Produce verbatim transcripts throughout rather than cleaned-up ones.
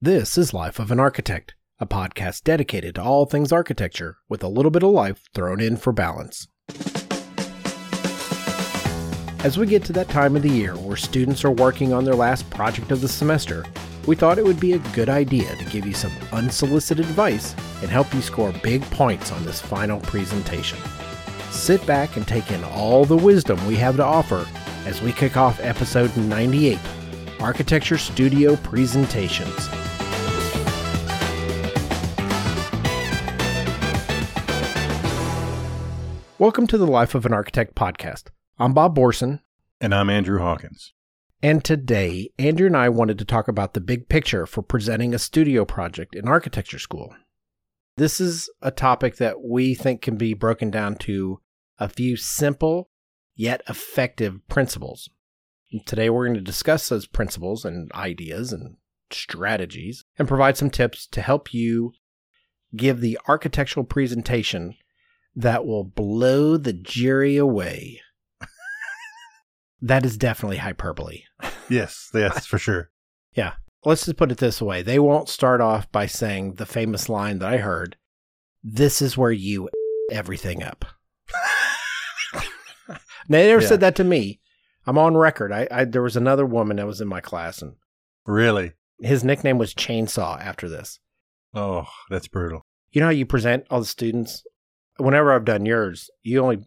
This is Life of an Architect, a podcast dedicated to all things architecture, with a little bit of life thrown in for balance. As we get to that time of the year where students are working on their last project of the semester, we thought it would be a good idea to give you some unsolicited advice and help you score big points on this final presentation. Sit back and take in all the wisdom we have to offer as we kick off episode ninety-eight, Architecture Studio Presentations. Welcome to the Life of an Architect podcast. I'm Bob Borson. And I'm Andrew Hawkins. And today, Andrew and I wanted to talk about the big picture for presenting a studio project in architecture school. This is a topic that we think can be broken down to a few simple yet effective principles. And today we're going to discuss those principles and ideas and strategies and provide some tips to help you give the architectural presentation that will blow the jury away. That is definitely hyperbole. Yes, yes, for sure. Yeah. Let's just put it this way. They won't start off by saying the famous line that I heard, "This is where you everything up." Now, they never yeah. said that to me. I'm on record. I, I There was another woman that was in my class. And really? His nickname was Chainsaw after this. Oh, that's brutal. You know how you present all the students? Whenever I've done yours, you only...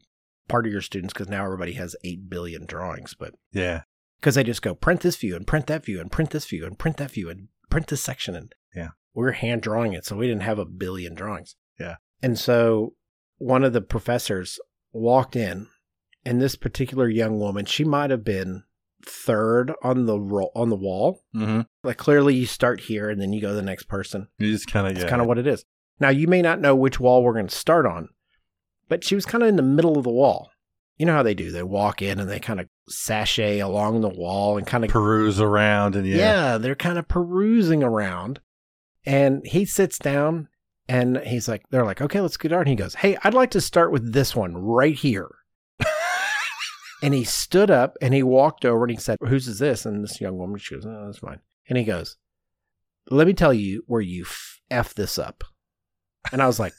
part of your students, because now everybody has eight billion drawings, but yeah, because they just go print this view and print that view and print this view and print that view and print this section. And yeah, we're hand drawing it. So we didn't have a billion drawings. Yeah. And so one of the professors walked in, and this particular young woman, she might have been third on the ro- on the wall. Mm-hmm. Like clearly you start here and then you go to the next person. You just kind of, yeah, kind of what it is. Now you may not know which wall we're going to start on, but she was kind of in the middle of the wall. You know how they do. They walk in and they kind of sashay along the wall and kind of peruse around. And yeah. yeah, they're kind of perusing around. And he sits down and he's like, they're like, okay, let's get on. And he goes, hey, I'd like to start with this one right here. And he stood up and he walked over and he said, whose is this? And this young woman, she goes, no, that's mine. And he goes, let me tell you where you F this up. And I was like,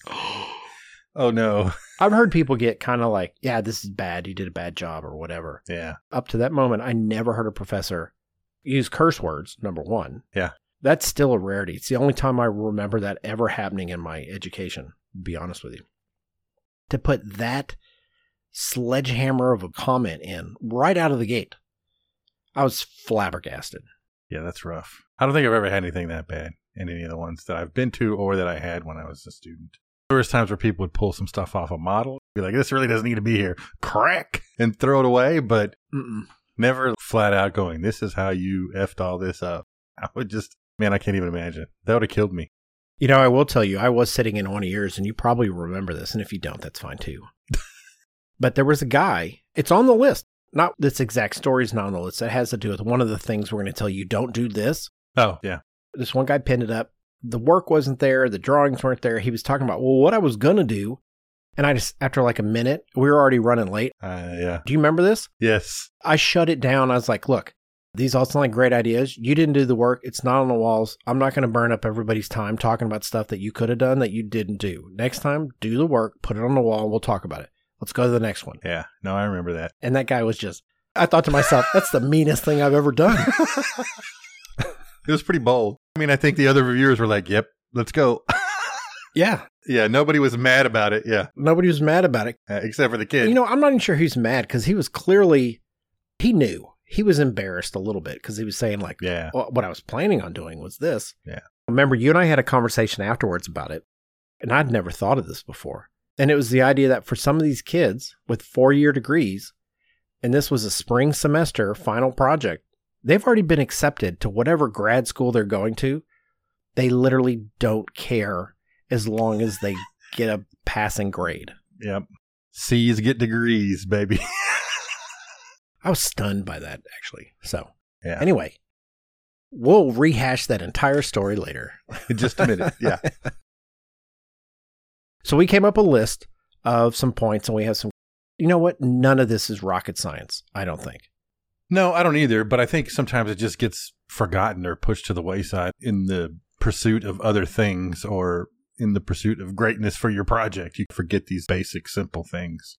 oh, no. I've heard people get kind of like, yeah, this is bad. You did a bad job or whatever. Yeah. Up to that moment, I never heard a professor use curse words, number one. Yeah. That's still a rarity. It's the only time I remember that ever happening in my education, to be honest with you. To put that sledgehammer of a comment in right out of the gate, I was flabbergasted. Yeah, that's rough. I don't think I've ever had anything that bad in any of the ones that I've been to or that I had when I was a student. There was times where people would pull some stuff off a model, be like, this really doesn't need to be here, crack, and throw it away, but Mm-mm. never flat out going, this is how you effed all this up. I would just, man, I can't even imagine. That would have killed me. You know, I will tell you, I was sitting in one of yours, and you probably remember this, and if you don't, that's fine too. But there was a guy, it's on the list, not this exact story is not on the list, it has to do with one of the things we're going to tell you, don't do this. Oh, yeah. This one guy pinned it up. The work wasn't there. The drawings weren't there. He was talking about, well, what I was going to do. And I just, after like a minute, we were already running late. Uh, yeah. Do you remember this? Yes. I shut it down. I was like, look, these all sound like great ideas. You didn't do the work. It's not on the walls. I'm not going to burn up everybody's time talking about stuff that you could have done that you didn't do. Next time, do the work, put it on the wall, and we'll talk about it. Let's go to the next one. Yeah. No, I remember that. And that guy was just, I thought to myself, that's the meanest thing I've ever done. It was pretty bold. I mean, I think the other reviewers were like, yep, let's go. Yeah. Yeah, nobody was mad about it. Yeah. Nobody was mad about it. Uh, except for the kid. You know, I'm not even sure who's mad because he was clearly, he knew. He was embarrassed a little bit because he was saying like, yeah, well, what I was planning on doing was this. Yeah. I remember, you and I had a conversation afterwards about it, and I'd never thought of this before. And it was the idea that for some of these kids with four-year degrees, and this was a spring semester final project, they've already been accepted to whatever grad school they're going to. They literally don't care as long as they get a passing grade. Yep. C's get degrees, baby. I was stunned by that, actually. So, yeah. Anyway, we'll rehash that entire story later. In just a minute. Yeah. So we came up with a list of some points, and we have some, you know what? None of this is rocket science, I don't think. No, I don't either. But I think sometimes it just gets forgotten or pushed to the wayside in the pursuit of other things or in the pursuit of greatness for your project. You forget these basic, simple things.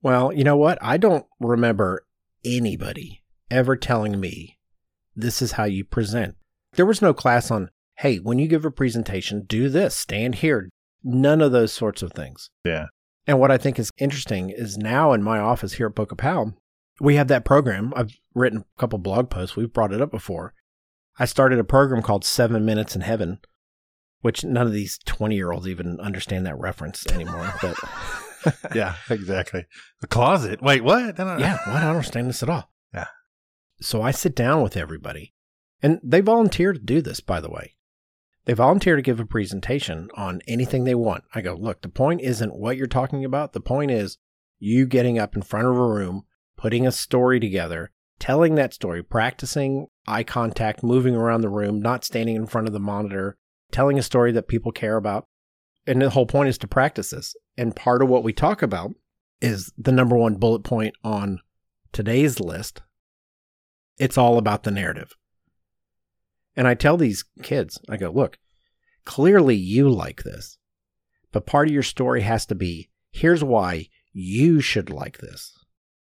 Well, you know what? I don't remember anybody ever telling me this is how you present. There was no class on, hey, when you give a presentation, do this, stand here. None of those sorts of things. Yeah. And what I think is interesting is now in my office here at Boca Powell, we have that program. I've written a couple blog posts. We've brought it up before. I started a program called Seven Minutes in Heaven, which none of these twenty-year-olds even understand that reference anymore. But yeah, exactly. The closet. Wait, what? I yeah, what? I don't understand this at all. Yeah. So I sit down with everybody, and they volunteer to do this, by the way. They volunteer to give a presentation on anything they want. I go, look, the point isn't what you're talking about. The point is you getting up in front of a room, putting a story together, telling that story, practicing eye contact, moving around the room, not standing in front of the monitor, telling a story that people care about. And the whole point is to practice this. And part of what we talk about is the number one bullet point on today's list. It's all about the narrative. And I tell these kids, I go, look, clearly you like this, but part of your story has to be, here's why you should like this.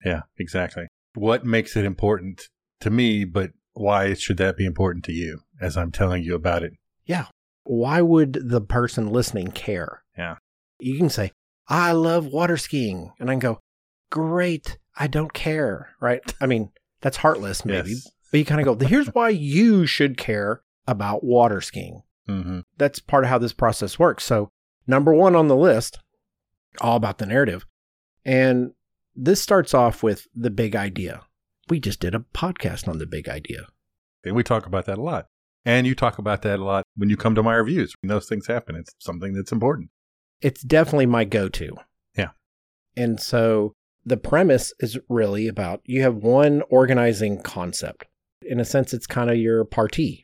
Yeah, exactly. What makes it important to me, but why should that be important to you as I'm telling you about it? Yeah. Why would the person listening care? Yeah. You can say, I love water skiing. And I can go, great, I don't care, right? I mean, that's heartless maybe. Yes. But you kind of go, here's why you should care about water skiing. Mm-hmm. That's part of how this process works. So number one on the list, all about the narrative. And this starts off with the big idea. We just did a podcast on the big idea. And we talk about that a lot. And you talk about that a lot when you come to my reviews. When those things happen, it's something that's important. It's definitely my go-to. Yeah. And so the premise is really about you have one organizing concept. In a sense, it's kind of your party.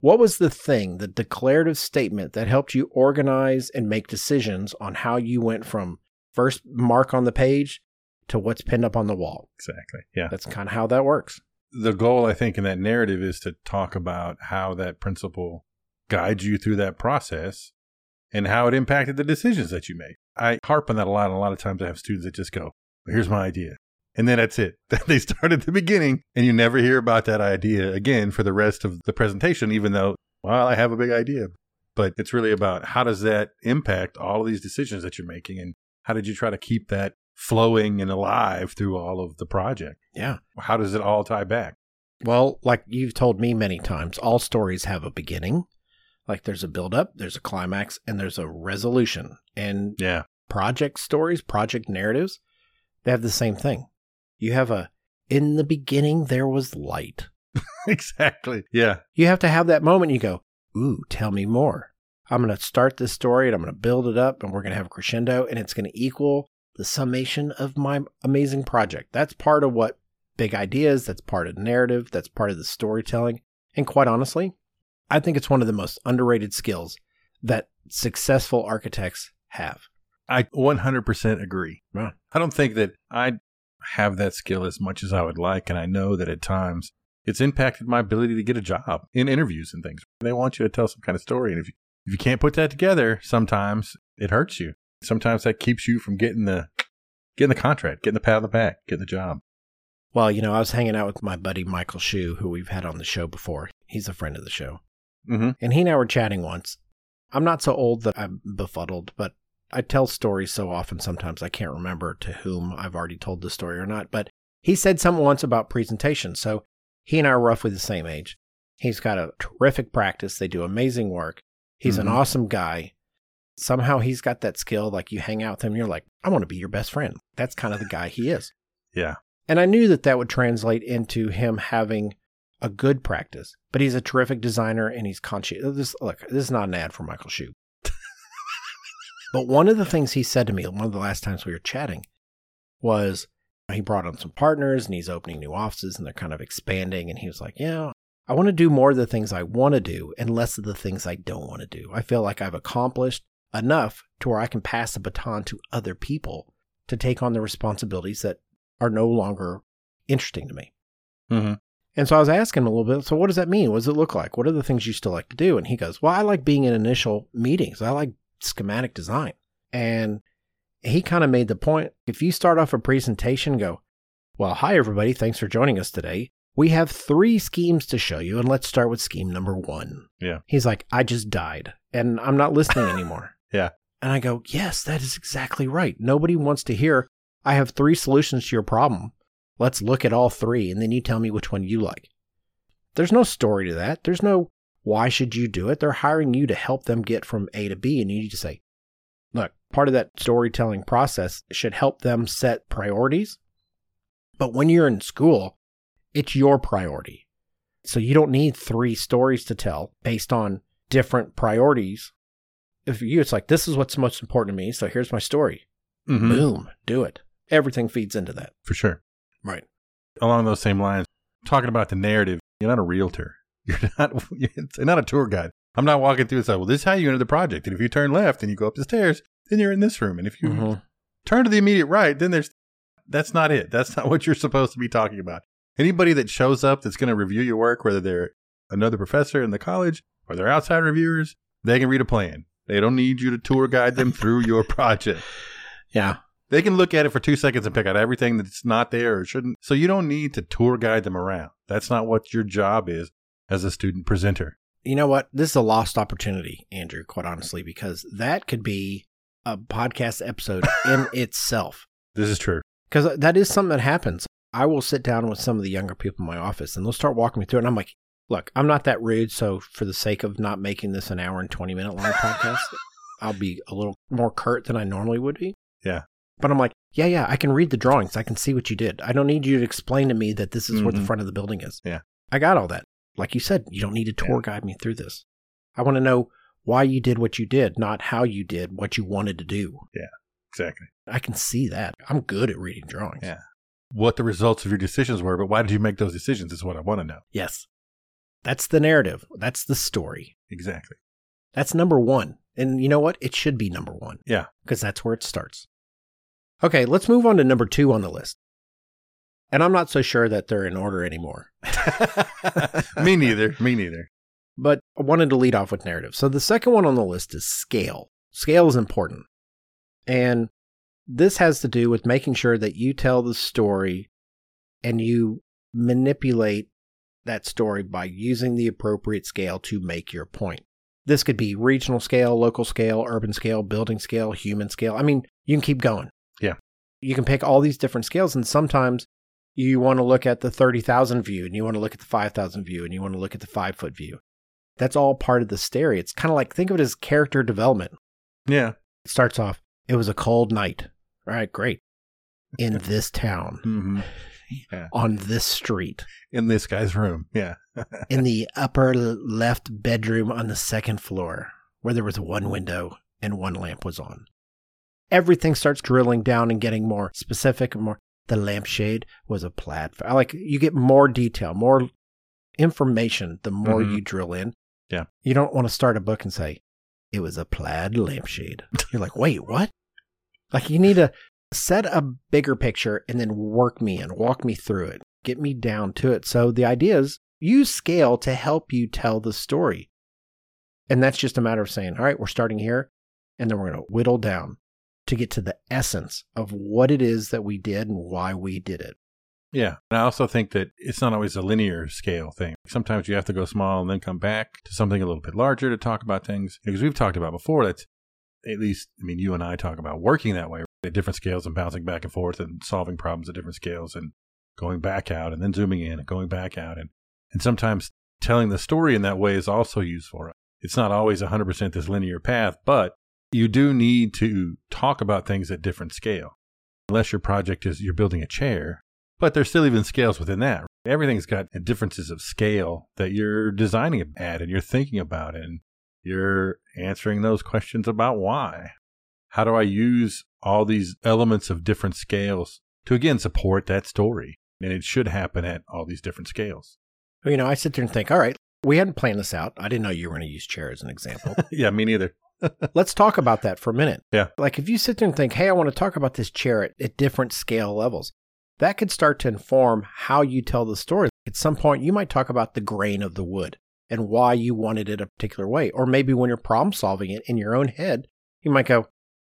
What was the thing, the declarative statement that helped you organize and make decisions on how you went from first mark on the page to what's pinned up on the wall? Exactly. Yeah. That's kind of how that works. The goal, I think, in that narrative is to talk about how that principle guides you through that process and how it impacted the decisions that you make. I harp on that a lot. And a lot of times I have students that just go, here's my idea. And then that's it. They start at the beginning and you never hear about that idea again for the rest of the presentation, even though, well, I have a big idea. But it's really about how does that impact all of these decisions that you're making and how did you try to keep that flowing and alive through all of the project? Yeah. How does it all tie back? Well, like you've told me many times, all stories have a beginning. Like there's a buildup, there's a climax, and there's a resolution. And yeah, project stories, project narratives, they have the same thing. You have a, in the beginning, there was light. Exactly. Yeah. You have to have that moment. You go, ooh, tell me more. I'm going to start this story and I'm going to build it up and we're going to have a crescendo and it's going to equal the summation of my amazing project. That's part of what big idea is. That's part of the narrative. That's part of the storytelling. And quite honestly, I think it's one of the most underrated skills that successful architects have. I one hundred percent agree. Wow. I don't think that I have that skill as much as I would like. And I know that at times it's impacted my ability to get a job in interviews and things. They want you to tell some kind of story. And if you, if you can't put that together, sometimes it hurts you. Sometimes that keeps you from getting the getting the contract, getting the pat on the back, getting the job. Well, you know, I was hanging out with my buddy, Michael Shue, who we've had on the show before. He's a friend of the show. Mm-hmm. And he and I were chatting once. I'm not so old that I'm befuddled, but I tell stories so often, sometimes I can't remember to whom I've already told the story or not, but he said something once about presentation. So he and I are roughly the same age. He's got a terrific practice. They do amazing work. He's mm-hmm. an awesome guy. Somehow he's got that skill. Like you hang out with him, you're like, I want to be your best friend. That's kind of the guy he is. Yeah. And I knew that that would translate into him having a good practice, but he's a terrific designer and he's conscious. This, look, this is not an ad for Michael Shue. But one of the things he said to me, one of the last times we were chatting, was he brought on some partners and he's opening new offices and they're kind of expanding. And he was like, yeah, I want to do more of the things I want to do and less of the things I don't want to do. I feel like I've accomplished enough to where I can pass the baton to other people to take on the responsibilities that are no longer interesting to me. Mm-hmm. And so I was asking a little bit, so what does that mean? What does it look like? What are the things you still like to do? And he goes, well, I like being in initial meetings. I like schematic design. And he kind of made the point, if you start off a presentation, go, well, hi, everybody. Thanks for joining us today. We have three schemes to show you, and let's start with scheme number one. Yeah. He's like, I just died, and I'm not listening anymore. Yeah. And I go, yes, that is exactly right. Nobody wants to hear, I have three solutions to your problem. Let's look at all three, and then you tell me which one you like. There's no story to that. There's no, why should you do it? They're hiring you to help them get from A to B, and you need to say, look, part of that storytelling process should help them set priorities. But when you're in school, it's your priority. So you don't need three stories to tell based on different priorities. If you, it's like, this is what's most important to me, so here's my story. Mm-hmm. Boom, do it. Everything feeds into that. For sure. Right. Along those same lines, talking about the narrative, you're not a realtor. You're not you're not a tour guide. I'm not walking through this like, well, this is how you enter the project. And if you turn left and you go up the stairs, then you're in this room. And if you mm-hmm. turn to the immediate right, then there's, that's not it. That's not what you're supposed to be talking about. Anybody that shows up that's going to review your work, whether they're another professor in the college or they're outside reviewers, they can read a plan. They don't need you to tour guide them through your project. Yeah. They can look at it for two seconds and pick out everything that's not there or shouldn't. So you don't need to tour guide them around. That's not what your job is as a student presenter. You know what? This is a lost opportunity, Andrew, quite honestly, because that could be a podcast episode in itself. This is true. Because that is something that happens. I will sit down with some of the younger people in my office and they'll start walking me through it. And I'm like, look, I'm not that rude. So for the sake of not making this an hour and twenty minute long podcast, I'll be a little more curt than I normally would be. Yeah. But I'm like, yeah, yeah, I can read the drawings. I can see what you did. I don't need you to explain to me that this is mm-hmm. where the front of the building is. Yeah. I got all that. Like you said, you don't need to tour yeah. guide me through this. I want to know why you did what you did, not how you did what you wanted to do. Yeah, exactly. I can see that. I'm good at reading drawings. Yeah. What the results of your decisions were, but why did you make those decisions is what I want to know. Yes. That's the narrative. That's the story. Exactly. That's number one. And you know what? It should be number one. Yeah. Because that's where it starts. Okay, let's move on to number two on the list. And I'm not so sure that they're in order anymore. Me neither. Me neither. But I wanted to lead off with narrative. So the second one on the list is scale. Scale is important. And this has to do with making sure that you tell the story and you manipulate that story by using the appropriate scale to make your point. This could be regional scale, local scale, urban scale, building scale, human scale. I mean, you can keep going. Yeah. You can pick all these different scales, and sometimes you want to look at the thirty thousand view, and you want to look at the five thousand view, and you want to look at the five foot view. That's all part of the story. It's kind of like, think of it as character development. Yeah. It starts off, it was a cold night. All right, great. In this town. Mm-hmm. Yeah. On this street. In this guy's room. Yeah. In the upper left bedroom on the second floor, where there was one window and one lamp was on. Everything starts drilling down and getting more specific and more. The lampshade was a plaid. I like, you get more detail, more information the more mm-hmm. you drill in. Yeah. You don't want to start a book and say, it was a plaid lampshade. You're like, wait, what? Like, you need to set a bigger picture and then work me in, walk me through it, get me down to it. So the idea is use scale to help you tell the story. And that's just a matter of saying, all right, we're starting here, and then we're going to whittle down to get to the essence of what it is that we did and why we did it. Yeah. And I also think that it's not always a linear scale thing. Sometimes you have to go small and then come back to something a little bit larger to talk about things. Because we've talked about before that, at least, I mean, you and I talk about working that way at different scales and bouncing back and forth and solving problems at different scales and going back out and then zooming in and going back out. And, and sometimes telling the story in that way is also useful. It's not always one hundred percent this linear path, but you do need to talk about things at different scale, unless your project is you're building a chair, but there's still even scales within that. Everything's got differences of scale that you're designing at and you're thinking about and you're answering those questions about why. How do I use all these elements of different scales to, again, support that story? And it should happen at all these different scales. Well, you know, I sit there and think, all right, we hadn't planned this out. I didn't know you were going to use chair as an example. Yeah, me neither. Let's talk about that for a minute. Yeah. Like if you sit there and think, hey, I want to talk about this chair at, at different scale levels, that could start to inform how you tell the story. At some point, you might talk about the grain of the wood and why you wanted it a particular way. Or maybe when you're problem solving it in your own head, you might go,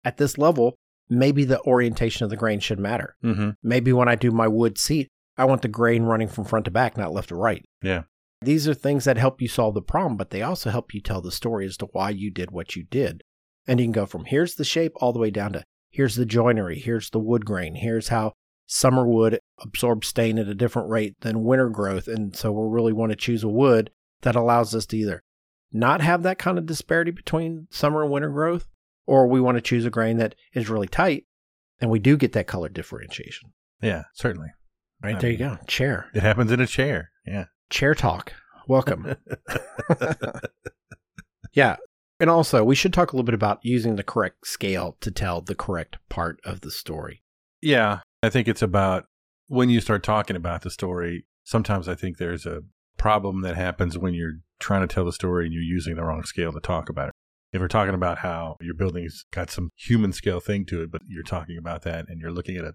at this level, maybe the orientation of the grain should matter. Mm-hmm. Maybe when I do my wood seat, I want the grain running from front to back, not left to right. Yeah. These are things that help you solve the problem, but they also help you tell the story as to why you did what you did. And you can go from here's the shape all the way down to here's the joinery, here's the wood grain, here's how summer wood absorbs stain at a different rate than winter growth. And so we really want to choose a wood that allows us to either not have that kind of disparity between summer and winter growth, or we want to choose a grain that is really tight and we do get that color differentiation. Yeah, certainly. Right, I there mean, you go. Chair. It happens in a chair. Yeah. Chair talk. Welcome. Yeah. And also, we should talk a little bit about using the correct scale to tell the correct part of the story. Yeah. I think it's about when you start talking about the story, sometimes I think there's a problem that happens when you're trying to tell the story and you're using the wrong scale to talk about it. If we're talking about how your building's got some human scale thing to it, but you're talking about that and you're looking at a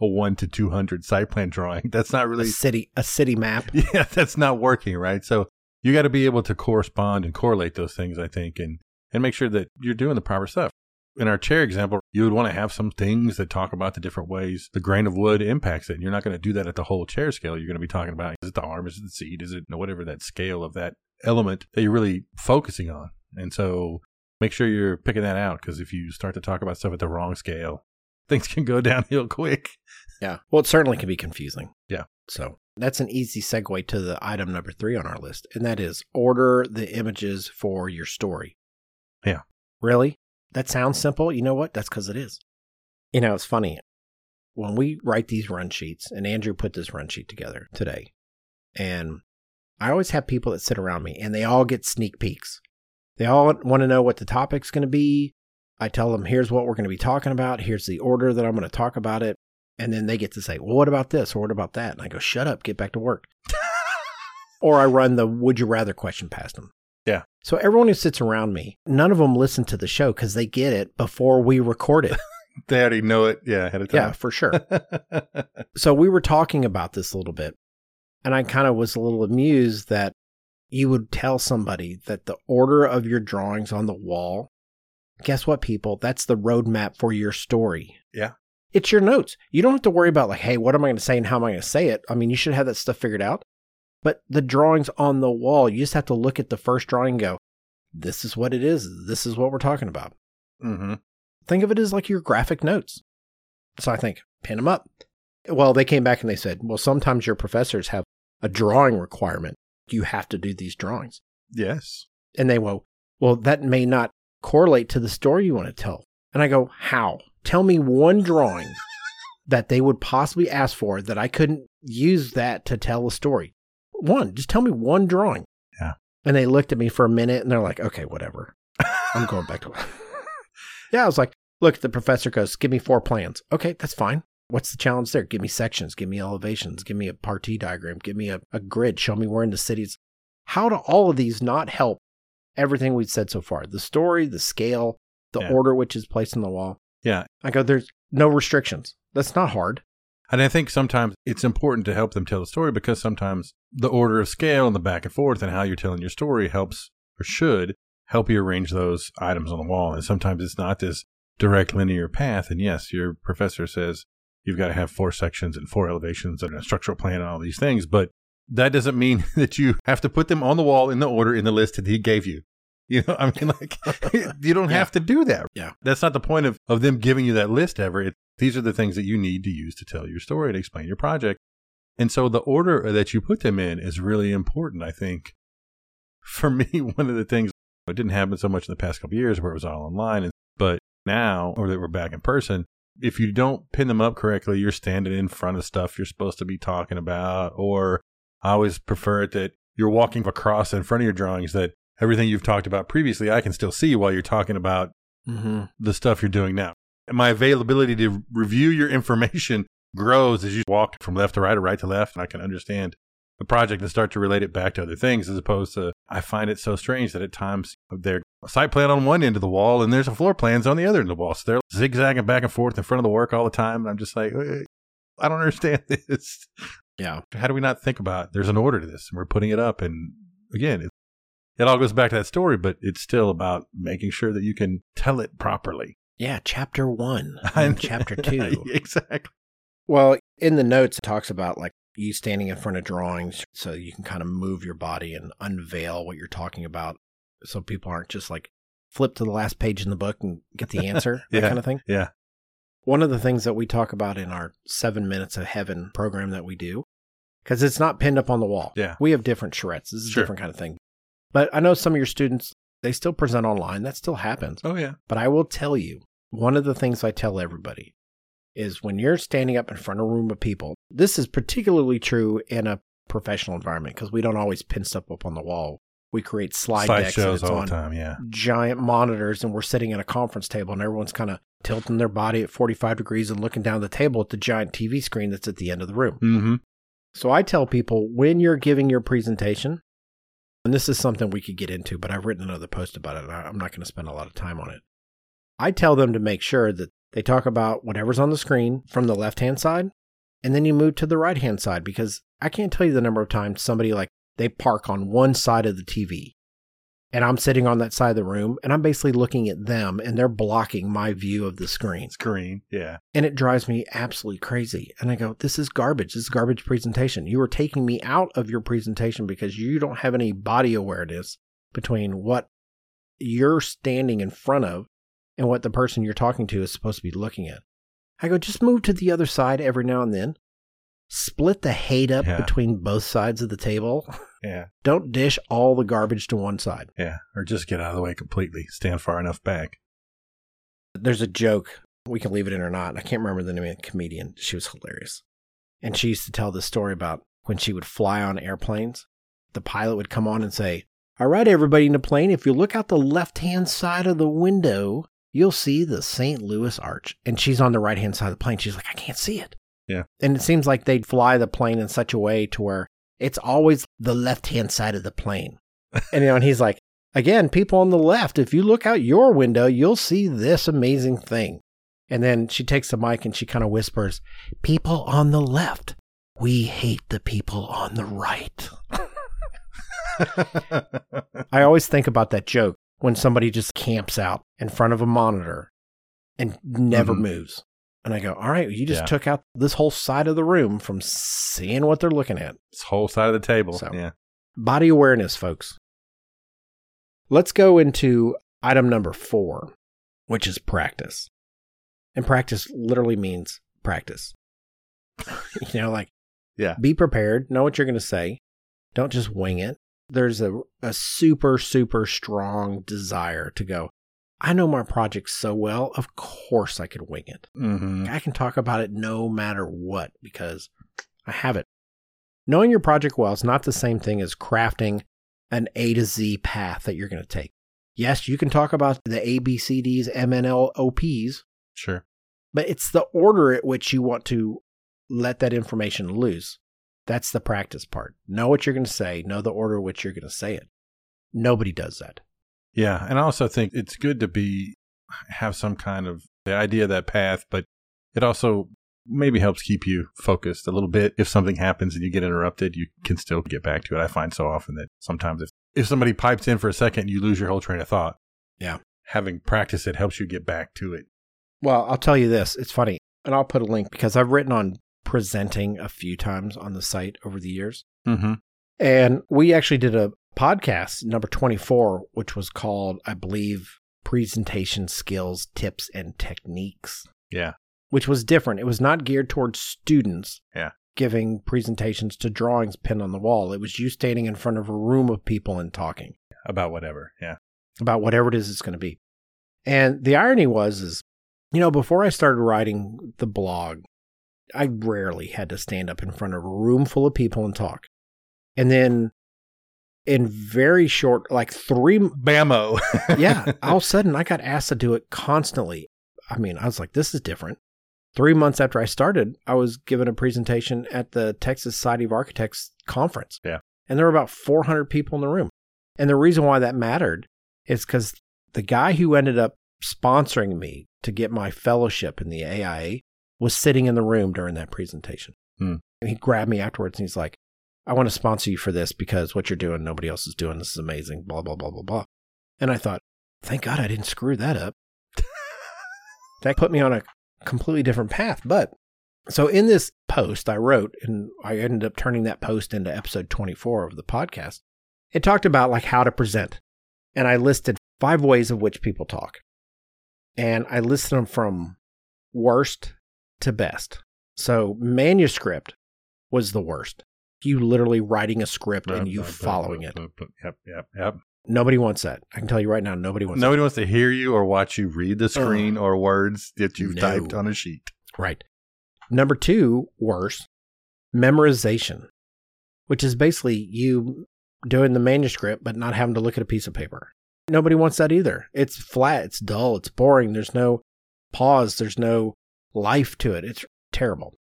a one to two hundred site plan drawing, that's not really a city, a city map. Yeah, that's not working, right? So you got to be able to correspond and correlate those things, I think, and, and make sure that you're doing the proper stuff. In our chair example, you would want to have some things that talk about the different ways the grain of wood impacts it. And you're not going to do that at the whole chair scale. You're going to be talking about, is it the arm? Is it the seat? Is it whatever that scale of that element that you're really focusing on? And so make sure you're picking that out, because if you start to talk about stuff at the wrong scale, things can go downhill quick. Yeah. Well, it certainly can be confusing. Yeah. So that's an easy segue to the item number three on our list, and that is order the images for your story. Yeah. Really? That sounds simple. You know what? That's because it is. You know, it's funny. When we write these run sheets, and Andrew put this run sheet together today, and I always have people that sit around me, and they all get sneak peeks. They all want to know what the topic's going to be. I tell them, here's what we're going to be talking about. Here's the order that I'm going to talk about it. And then they get to say, well, what about this? Or what about that? And I go, shut up, get back to work. Or I run the would you rather question past them. Yeah. So everyone who sits around me, none of them listen to the show because they get it before we record it. They already know it. Yeah, ahead of time. Yeah, for sure. So we were talking about this a little bit, and I kind of was a little amused that you would tell somebody that the order of your drawings on the wall, guess what, people? That's the roadmap for your story. Yeah. It's your notes. You don't have to worry about like, hey, what am I going to say and how am I going to say it? I mean, you should have that stuff figured out. But the drawings on the wall, you just have to look at the first drawing and go, this is what it is. This is what we're talking about. Mm-hmm. Think of it as like your graphic notes. So I think, pin them up. Well, they came back and they said, well, sometimes your professors have a drawing requirement. You have to do these drawings. Yes. And they go, well, that may not correlate to the story you want to tell. And I go, how? Tell me one drawing that they would possibly ask for that I couldn't use that to tell a story. One, just tell me one drawing. Yeah. And they looked at me for a minute and they're like, okay, whatever. I'm going back to work. Yeah. I was like, look, the professor goes, give me four plans. Okay, that's fine. What's the challenge there? Give me sections, give me elevations, give me a partie diagram, give me a, a grid, show me where in the cities. How do all of these not help everything we've said so far? The story, the scale, the yeah. order which is placed on the wall. Yeah. I go, there's no restrictions. That's not hard. And I think sometimes it's important to help them tell the story, because sometimes the order of scale and the back and forth and how you're telling your story helps, or should help, you arrange those items on the wall. And sometimes it's not this direct linear path. And yes, your professor says you've got to have four sections and four elevations and a structural plan and all these things. But that doesn't mean that you have to put them on the wall in the order in the list that he gave you. You know, I mean, like, you don't yeah. have to do that. Yeah. That's not the point of, of them giving you that list ever. It, these are the things that you need to use to tell your story and explain your project. And so the order that you put them in is really important, I think. For me, one of the things, it didn't happen so much in the past couple of years where it was all online, but now, or that we're back in person, if you don't pin them up correctly, you're standing in front of stuff you're supposed to be talking about, or I always prefer it that you're walking across in front of your drawings that everything you've talked about previously, I can still see while you're talking about mm-hmm. the stuff you're doing now. And my availability to review your information grows as you walk from left to right or right to left, and I can understand the project and start to relate it back to other things, as opposed to, I find it so strange that at times there's a site plan on one end of the wall and there's a floor plans on the other end of the wall. So they're zigzagging back and forth in front of the work all the time. And I'm just like, I don't understand this. Yeah. How do we not think about there's an order to this and we're putting it up? And again, it, it all goes back to that story, but it's still about making sure that you can tell it properly. Yeah. Chapter one and chapter two. Exactly. Well, in the notes, it talks about like you standing in front of drawings so you can kind of move your body and unveil what you're talking about. So people aren't just like flip to the last page in the book and get the answer, yeah, that kind of thing. Yeah. One of the things that we talk about in our Seven Minutes of Heaven program that we do, because it's not pinned up on the wall. Yeah. We have different charrettes. This is sure. a different kind of thing. But I know some of your students, they still present online. That still happens. Oh, yeah. But I will tell you, one of the things I tell everybody is when you're standing up in front of a room of people, this is particularly true in a professional environment because we don't always pin stuff up on the wall. We create slide, slide decks shows all the time, yeah. Giant monitors, and we're sitting at a conference table, and everyone's kind of tilting their body at forty-five degrees and looking down the table at the giant T V screen that's at the end of the room. Mm-hmm. So I tell people when you're giving your presentation, and this is something we could get into, but I've written another post about it, and I'm not going to spend a lot of time on it. I tell them to make sure that they talk about whatever's on the screen from the left-hand side, and then you move to the right-hand side, because I can't tell you the number of times somebody like, they park on one side of the T V, and I'm sitting on that side of the room, and I'm basically looking at them, and they're blocking my view of the screen. Screen, yeah. And it drives me absolutely crazy. And I go, this is garbage. This is garbage presentation. You are taking me out of your presentation because you don't have any body awareness between what you're standing in front of and what the person you're talking to is supposed to be looking at. I go, just move to the other side every now and then. Split the hate up yeah. between both sides of the table. Yeah. Don't dish all the garbage to one side. Yeah. Or just get out of the way completely. Stand far enough back. There's a joke. We can leave it in or not. I can't remember the name of the comedian. She was hilarious. And she used to tell this story about when she would fly on airplanes, the pilot would come on and say, all right, everybody in the plane, if you look out the left-hand side of the window, you'll see the Saint Louis Arch. And she's on the right-hand side of the plane. She's like, I can't see it. Yeah. And it seems like they'd fly the plane in such a way to where it's always the left-hand side of the plane. And, you know, and he's like, again, people on the left, if you look out your window, you'll see this amazing thing. And then she takes the mic and she kind of whispers, people on the left, we hate the people on the right. I always think about that joke when somebody just camps out in front of a monitor and never mm-hmm. moves. And I go, all right, you just yeah. took out this whole side of the room from seeing what they're looking at. This whole side of the table. So, yeah. Body awareness, folks. Let's go into item number four, which is practice. And practice literally means practice. You know, like, yeah. be prepared. Know what you're going to say. Don't just wing it. There's a, a super, super strong desire to go, I know my project so well, of course I could wing it. Mm-hmm. I can talk about it no matter what because I have it. Knowing your project well is not the same thing as crafting an A to Z path that you're going to take. Yes, you can talk about the A, B, C, Ds, M, N, L, O, Ps. Sure. But it's the order at which you want to let that information loose. That's the practice part. Know what you're going to say. Know the order at which you're going to say it. Nobody does that. Yeah. And I also think it's good to be, have some kind of the idea of that path, but it also maybe helps keep you focused a little bit. If something happens and you get interrupted, you can still get back to it. I find so often that sometimes if, if somebody pipes in for a second, you lose your whole train of thought. Yeah. Having practice, it helps you get back to it. Well, I'll tell you this. It's funny. And I'll put a link because I've written on presenting a few times on the site over the years. Mm-hmm. And we actually did a podcast number twenty-four, which was called, I believe, Presentation Skills, Tips, and Techniques. Yeah. Which was different. It was not geared towards students yeah. giving presentations to drawings pinned on the wall. It was you standing in front of a room of people and talking. About whatever. Yeah. About whatever it is it's going to be. And the irony was, is, you know, before I started writing the blog, I rarely had to stand up in front of a room full of people and talk. And then in very short, like three... Bammo. yeah. All of a sudden, I got asked to do it constantly. I mean, I was like, this is different. Three months after I started, I was given a presentation at the Texas Society of Architects conference. Yeah. And there were about four hundred people in the room. And the reason why that mattered is because the guy who ended up sponsoring me to get my fellowship in the A I A was sitting in the room during that presentation. Mm. And he grabbed me afterwards and he's like, I want to sponsor you for this because what you're doing, nobody else is doing. This is amazing, blah, blah, blah, blah, blah. And I thought, thank God I didn't screw that up. That put me on a completely different path. But so in this post I wrote, and I ended up turning that post into episode twenty-four of the podcast, it talked about like how to present. And I listed five ways of which people talk. And I listed them from worst to best. So manuscript was the worst. You literally writing a script and you following it. Yep, yep, yep. Nobody wants that. I can tell you right now, nobody wants Nobody that. wants to hear you or watch you read the screen uh, or words that you've no. typed on a sheet. Right. Number two, worse, memorization, which is basically you doing the manuscript but not having to look at a piece of paper. Nobody wants that either. It's flat. It's dull. It's boring. There's no pause. There's no life to it. It's terrible.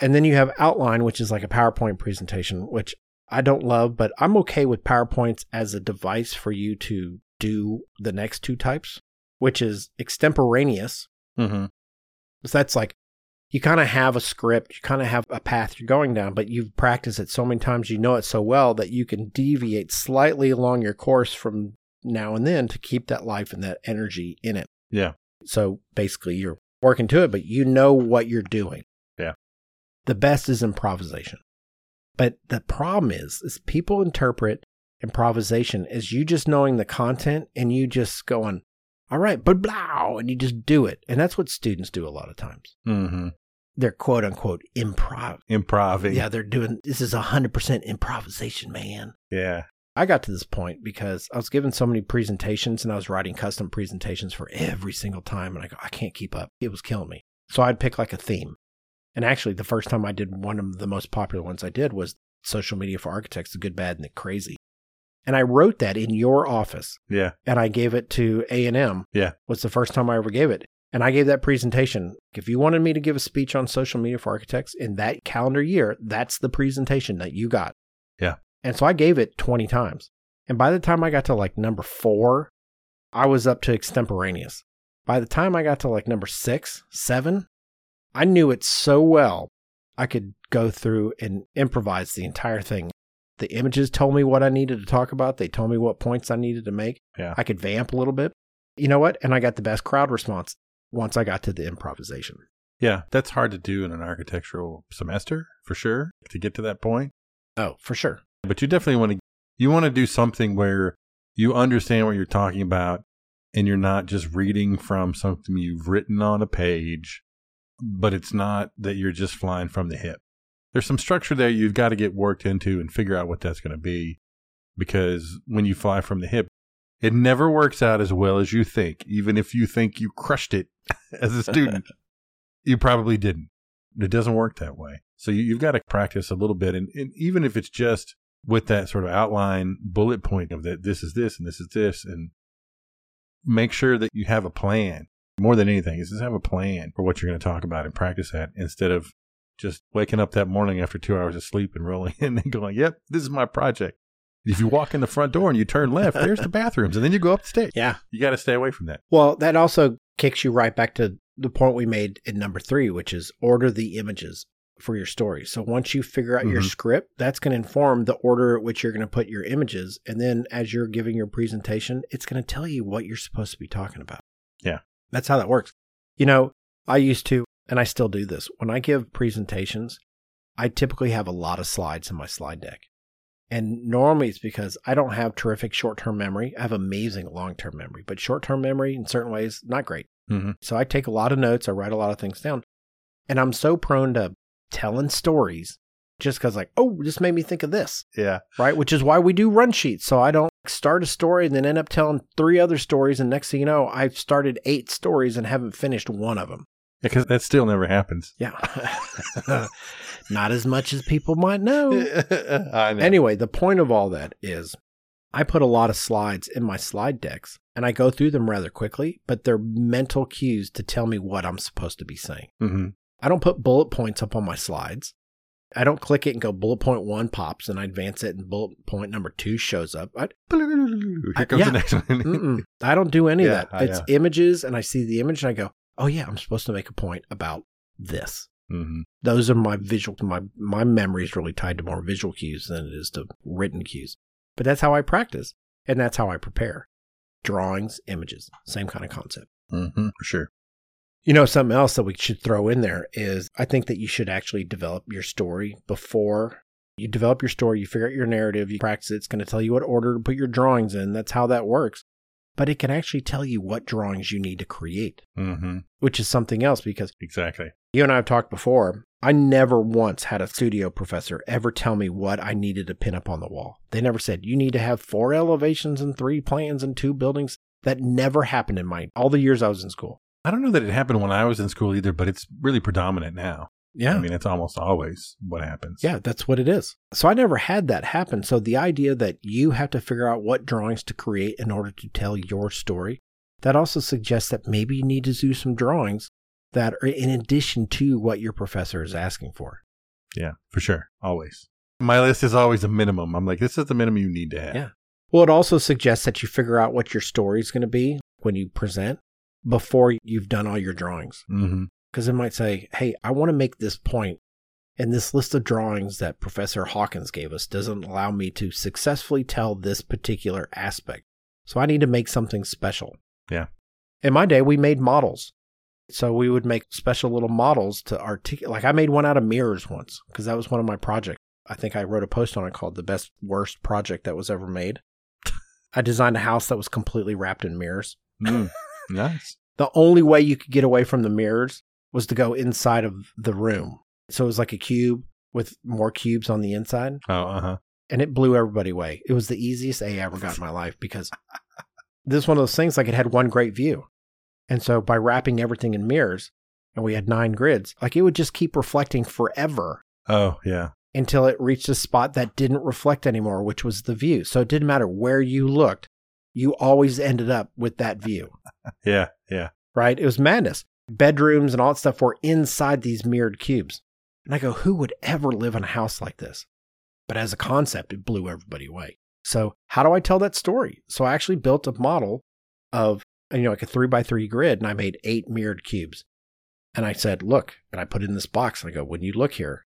And then you have outline, which is like a PowerPoint presentation, which I don't love, but I'm okay with PowerPoints as a device for you to do the next two types, which is extemporaneous. Mm-hmm. So that's like, you kind of have a script, you kind of have a path you're going down, but you've practiced it so many times, you know it so well that you can deviate slightly along your course from now and then to keep that life and that energy in it. Yeah. So basically you're working to it, but you know what you're doing. Yeah. The best is improvisation. But the problem is, is people interpret improvisation as you just knowing the content and you just going, all right, but blah, and you just do it. And that's what students do a lot of times. Mm-hmm. They're quote unquote improv. Improving. Yeah, they're doing, this is one hundred percent improvisation, man. Yeah. I got to this point because I was giving so many presentations and I was writing custom presentations for every single time. And I go, I can't keep up. It was killing me. So I'd pick like a theme. And actually, the first time I did one of the most popular ones I did was Social Media for Architects, the Good, Bad, and the Crazy. And I wrote that in your office. Yeah. And I gave it to A and M. Yeah. Was the first time I ever gave it. And I gave that presentation. If you wanted me to give a speech on Social Media for Architects in that calendar year, that's the presentation that you got. Yeah. And so I gave it twenty times. And by the time I got to like number four, I was up to extemporaneous. By the time I got to like number six, seven, I knew it so well, I could go through and improvise the entire thing. The images told me what I needed to talk about. They told me what points I needed to make. Yeah. I could vamp a little bit. You know what? And I got the best crowd response once I got to the improvisation. Yeah, that's hard to do in an architectural semester, for sure, to get to that point. Oh, for sure. But you definitely want to, you want to do something where you understand what you're talking about and you're not just reading from something you've written on a page. But it's not that you're just flying from the hip. There's some structure there you've got to get worked into and figure out what that's going to be. Because when you fly from the hip, it never works out as well as you think. Even if you think you crushed it as a student, you probably didn't. It doesn't work that way. So you, you've got to practice a little bit. And, and even if it's just with that sort of outline bullet point of that, this is this and this is this, and make sure that you have a plan. More than anything, is just have a plan for what you're going to talk about and practice that instead of just waking up that morning after two hours of sleep and rolling in and going, yep, this is my project. If you walk in the front door and you turn left, there's the bathrooms. And then you go up the stage. Yeah. You got to stay away from that. Well, that also kicks you right back to the point we made in number three, which is order the images for your story. So once you figure out mm-hmm. your script, that's going to inform the order at which you're going to put your images. And then as you're giving your presentation, it's going to tell you what you're supposed to be talking about. Yeah. That's how that works. You know, I used to, and I still do this. When I give presentations, I typically have a lot of slides in my slide deck. And normally it's because I don't have terrific short-term memory. I have amazing long-term memory, but short-term memory in certain ways, not great. Mm-hmm. So I take a lot of notes. I write a lot of things down. And I'm so prone to telling stories just because like, oh, this made me think of this. Yeah. Right? Which is why we do run sheets. So I don't start a story and then end up telling three other stories, and next thing you know, I've started eight stories and haven't finished one of them. Yeah, because that still never happens. Yeah. Not as much as people might know. I know. Anyway, the point of all that is I put a lot of slides in my slide decks, and I go through them rather quickly, but they're mental cues to tell me what I'm supposed to be saying. Mm-hmm. I don't put bullet points up on my slides. I don't click it and go bullet point one pops and I advance it and bullet point number two shows up. I, Here comes yeah. the next one. I don't do any yeah, of that. It's uh, yeah. images, and I see the image and I go, oh yeah, I'm supposed to make a point about this. Mm-hmm. Those are my visual, my, my memory is really tied to more visual cues than it is to written cues. But that's how I practice, and that's how I prepare. Drawings, images, same kind of concept. Mm-hmm, for sure. You know, something else that we should throw in there is I think that you should actually develop your story before you develop your story. You figure out your narrative, you practice it. It's going to tell you what order to put your drawings in. That's how that works. But it can actually tell you what drawings you need to create, mm-hmm. which is something else because exactly. You and I have talked before. I never once had a studio professor ever tell me what I needed to pin up on the wall. They never said, you need to have four elevations and three plans and two buildings. That never happened in my, all the years I was in school. I don't know that it happened when I was in school either, but it's really predominant now. Yeah. I mean, it's almost always what happens. Yeah, that's what it is. So I never had that happen. So the idea that you have to figure out what drawings to create in order to tell your story, that also suggests that maybe you need to do some drawings that are in addition to what your professor is asking for. Yeah, for sure. Always. My list is always a minimum. I'm like, this is the minimum you need to have. Yeah. Well, it also suggests that you figure out what your story is going to be when you present before you've done all your drawings. Mm-hmm. Because it might say, hey, I want to make this point, and this list of drawings that Professor Hawkins gave us doesn't allow me to successfully tell this particular aspect. So I need to make something special. Yeah. In my day, we made models. So we would make special little models to articulate. Like I made one out of mirrors once because that was one of my projects. I think I wrote a post on it called The Best Worst Project That Was Ever Made. I designed a house that was completely wrapped in mirrors. Mm, nice. The only way you could get away from the mirrors was to go inside of the room. So it was like a cube with more cubes on the inside. Oh, uh-huh. And it blew everybody away. It was the easiest A I ever got in my life because this is one of those things, like it had one great view. And so by wrapping everything in mirrors, and we had nine grids, like it would just keep reflecting forever. Oh, yeah. Until it reached a spot that didn't reflect anymore, which was the view. So it didn't matter where you looked. You always ended up with that view. Yeah, yeah. Right? It was madness. Bedrooms and all that stuff were inside these mirrored cubes. And I go, who would ever live in a house like this? But as a concept, it blew everybody away. So how do I tell that story? So I actually built a model of, you know, like a three by three grid, and I made eight mirrored cubes. And I said, look, and I put it in this box, and I go, when you look here,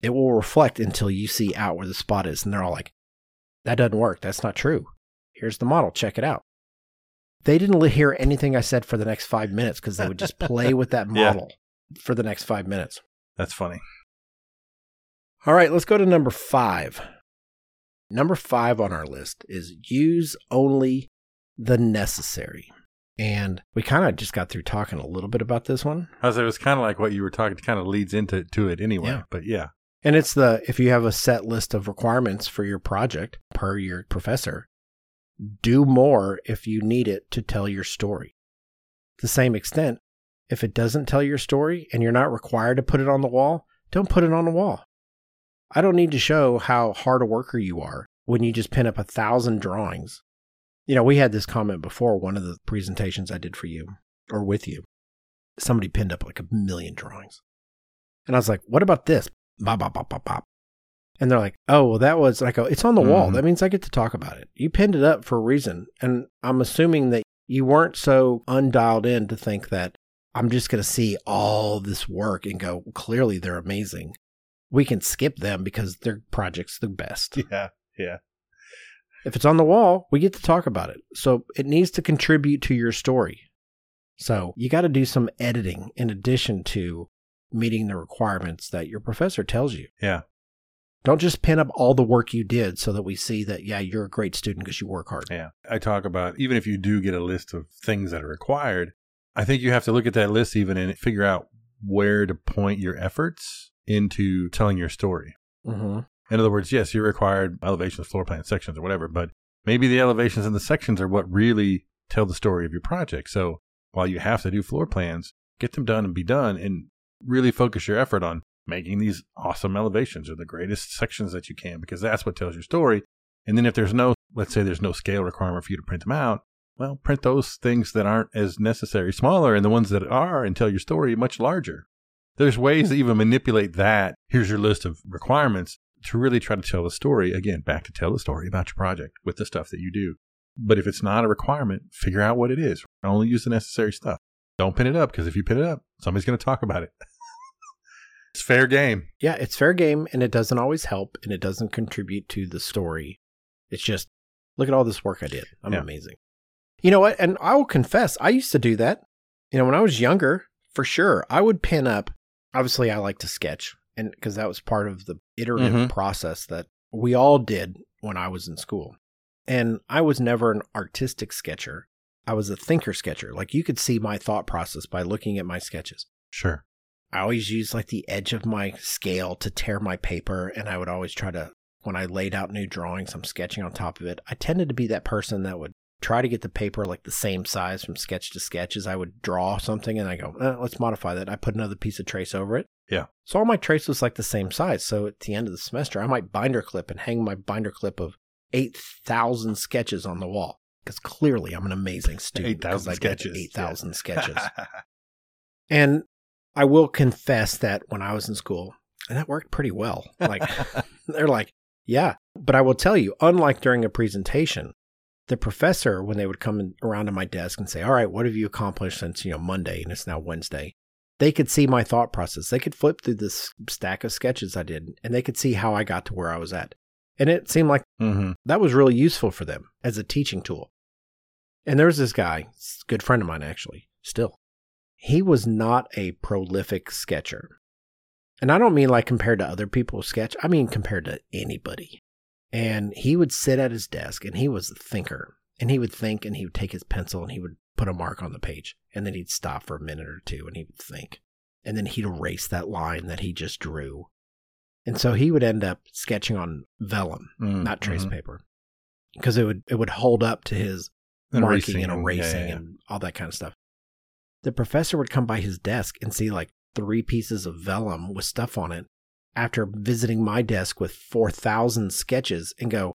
it will reflect until you see out where the spot is. And they're all like, that doesn't work. That's not true. Here's the model. Check it out. They didn't hear anything I said for the next five minutes because they would just play with that model yeah. for the next five minutes. That's funny. All right, let's go to number five. Number five on our list is use only the necessary. And we kind of just got through talking a little bit about this one. I was, it was kind of like what you were talking, kind of leads into to it anyway, yeah. but yeah. And it's the, if you have a set list of requirements for your project per your professor, do more if you need it to tell your story. To the same extent, if it doesn't tell your story and you're not required to put it on the wall, don't put it on the wall. I don't need to show how hard a worker you are when you just pin up a thousand drawings. You know, we had this comment before one of the presentations I did for you or with you. Somebody pinned up like a million drawings. And I was like, what about this? Bop, bop, bop, bop, bop. And they're like, oh, well, that was, and I go, it's on the mm-hmm. wall. That means I get to talk about it. You pinned it up for a reason. And I'm assuming that you weren't so undialed in to think that I'm just going to see all this work and go, well, clearly they're amazing. We can skip them because their project's the best. Yeah, yeah. If it's on the wall, we get to talk about it. So it needs to contribute to your story. So you got to do some editing in addition to meeting the requirements that your professor tells you. Yeah. Don't just pin up all the work you did so that we see that, yeah, you're a great student because you work hard. Yeah. I talk about, even if you do get a list of things that are required, I think you have to look at that list even and figure out where to point your efforts into telling your story. Mm-hmm. In other words, yes, you're required elevations, floor plan, sections, or whatever, but maybe the elevations and the sections are what really tell the story of your project. So while you have to do floor plans, get them done and be done and really focus your effort on making these awesome elevations or the greatest sections that you can, because that's what tells your story. And then if there's no, let's say there's no scale requirement for you to print them out, well, print those things that aren't as necessary smaller and the ones that are and tell your story much larger. There's ways to even manipulate that. Here's your list of requirements to really try to tell the story. Again, back to tell the story about your project with the stuff that you do. But if it's not a requirement, figure out what it is. Only use the necessary stuff. Don't pin it up because if you pin it up, somebody's going to talk about it. It's fair game. Yeah, it's fair game, and it doesn't always help, and it doesn't contribute to the story. It's just, look at all this work I did. I'm yeah. amazing. You know what? And I will confess, I used to do that. You know, when I was younger, for sure, I would pin up. Obviously, I like to sketch, and because that was part of the iterative mm-hmm. process that we all did when I was in school. And I was never an artistic sketcher. I was a thinker sketcher. Like, you could see my thought process by looking at my sketches. Sure. I always used like the edge of my scale to tear my paper. And I would always try to, when I laid out new drawings, I'm sketching on top of it. I tended to be that person that would try to get the paper like the same size from sketch to sketch as I would draw something. And I go, eh, let's modify that. I put another piece of trace over it. Yeah. So all my trace was like the same size. So at the end of the semester, I might binder clip and hang my binder clip of eight thousand sketches on the wall. Because clearly I'm an amazing student. eight thousand sketches. eight thousand yeah. sketches. And I will confess that when I was in school, and that worked pretty well. Like, they're like, yeah. But I will tell you, unlike during a presentation, the professor, when they would come in, around to my desk and say, all right, what have you accomplished since, you know, Monday, and it's now Wednesday, they could see my thought process. They could flip through this stack of sketches I did, and they could see how I got to where I was at. And it seemed like mm-hmm. that was really useful for them as a teaching tool. And there was this guy, good friend of mine, actually, still. He was not a prolific sketcher. And I don't mean like compared to other people who sketch. I mean compared to anybody. And he would sit at his desk, and he was a thinker. And he would think, and he would take his pencil, and he would put a mark on the page. And then he'd stop for a minute or two, and he would think. And then he'd erase that line that he just drew. And so he would end up sketching on vellum, mm, not trace mm-hmm. paper. Because it would, it would hold up to his and marking and erasing yeah, yeah. and all that kind of stuff. The professor would come by his desk and see like three pieces of vellum with stuff on it after visiting my desk with four thousand sketches and go,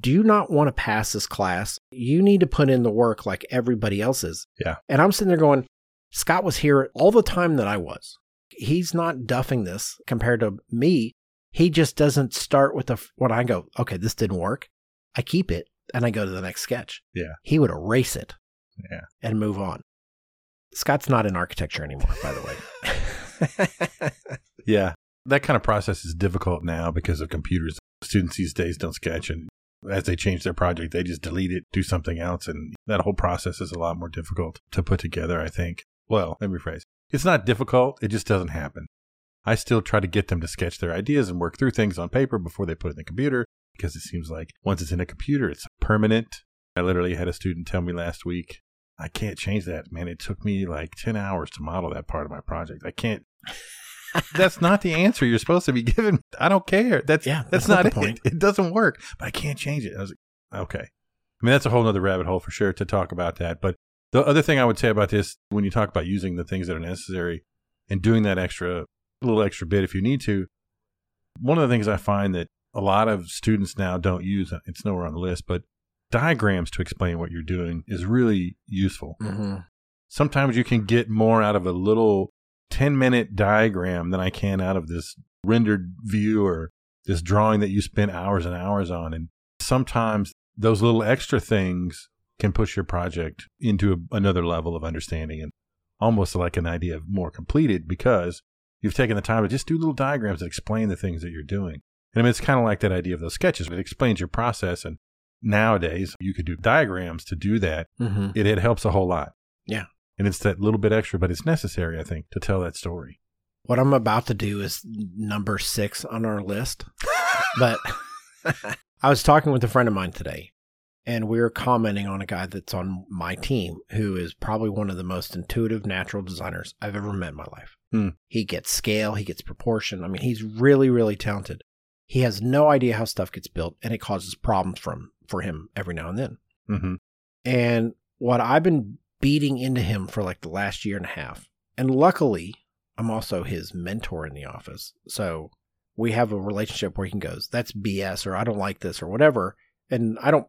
do you not want to pass this class? You need to put in the work like everybody else's. Yeah. And I'm sitting there going, Scott was here all the time that I was. He's not duffing this compared to me. He just doesn't start with the, when I go, okay, this didn't work. I keep it and I go to the next sketch. Yeah. He would erase it yeah. and move on. Scott's not in architecture anymore, by the way. Yeah. That kind of process is difficult now because of computers. Students these days don't sketch, and as they change their project, they just delete it, do something else, and that whole process is a lot more difficult to put together, I think. Well, let me rephrase. It's not difficult. It just doesn't happen. I still try to get them to sketch their ideas and work through things on paper before they put it in the computer, because it seems like once it's in a computer, it's permanent. I literally had a student tell me last week, I can't change that, man. It took me like ten hours to model that part of my project. I can't. That's not the answer you're supposed to be given. I don't care. That's yeah, that's, that's not, not it. Point. It doesn't work, but I can't change it. I was like, okay. I mean, that's a whole nother rabbit hole for sure to talk about that. But the other thing I would say about this, when you talk about using the things that are necessary and doing that extra little extra bit if you need to, one of the things I find that a lot of students now don't use, it's nowhere on the list, but diagrams to explain what you're doing is really useful. Mm-hmm. Sometimes you can get more out of a little ten minute diagram than I can out of this rendered view or this drawing that you spend hours and hours on. And sometimes those little extra things can push your project into a, another level of understanding and almost like an idea of more completed because you've taken the time to just do little diagrams that explain the things that you're doing. And I mean, it's kind of like that idea of those sketches. It explains your process, and nowadays, you could do diagrams to do that. Mm-hmm. It, it helps a whole lot. Yeah. And it's that little bit extra, but it's necessary, I think, to tell that story. What I'm about to do is number six on our list. But I was talking with a friend of mine today, and we were commenting on a guy that's on my team who is probably one of the most intuitive natural designers I've ever met in my life. Hmm. He gets scale. He gets proportion. I mean, he's really, really talented. He has no idea how stuff gets built, and it causes problems for him, for him every now and then. Mm-hmm. And what I've been beating into him for like the last year and a half, and luckily, I'm also his mentor in the office. So we have a relationship where he can go, that's B S, or I don't like this, or whatever. And I don't,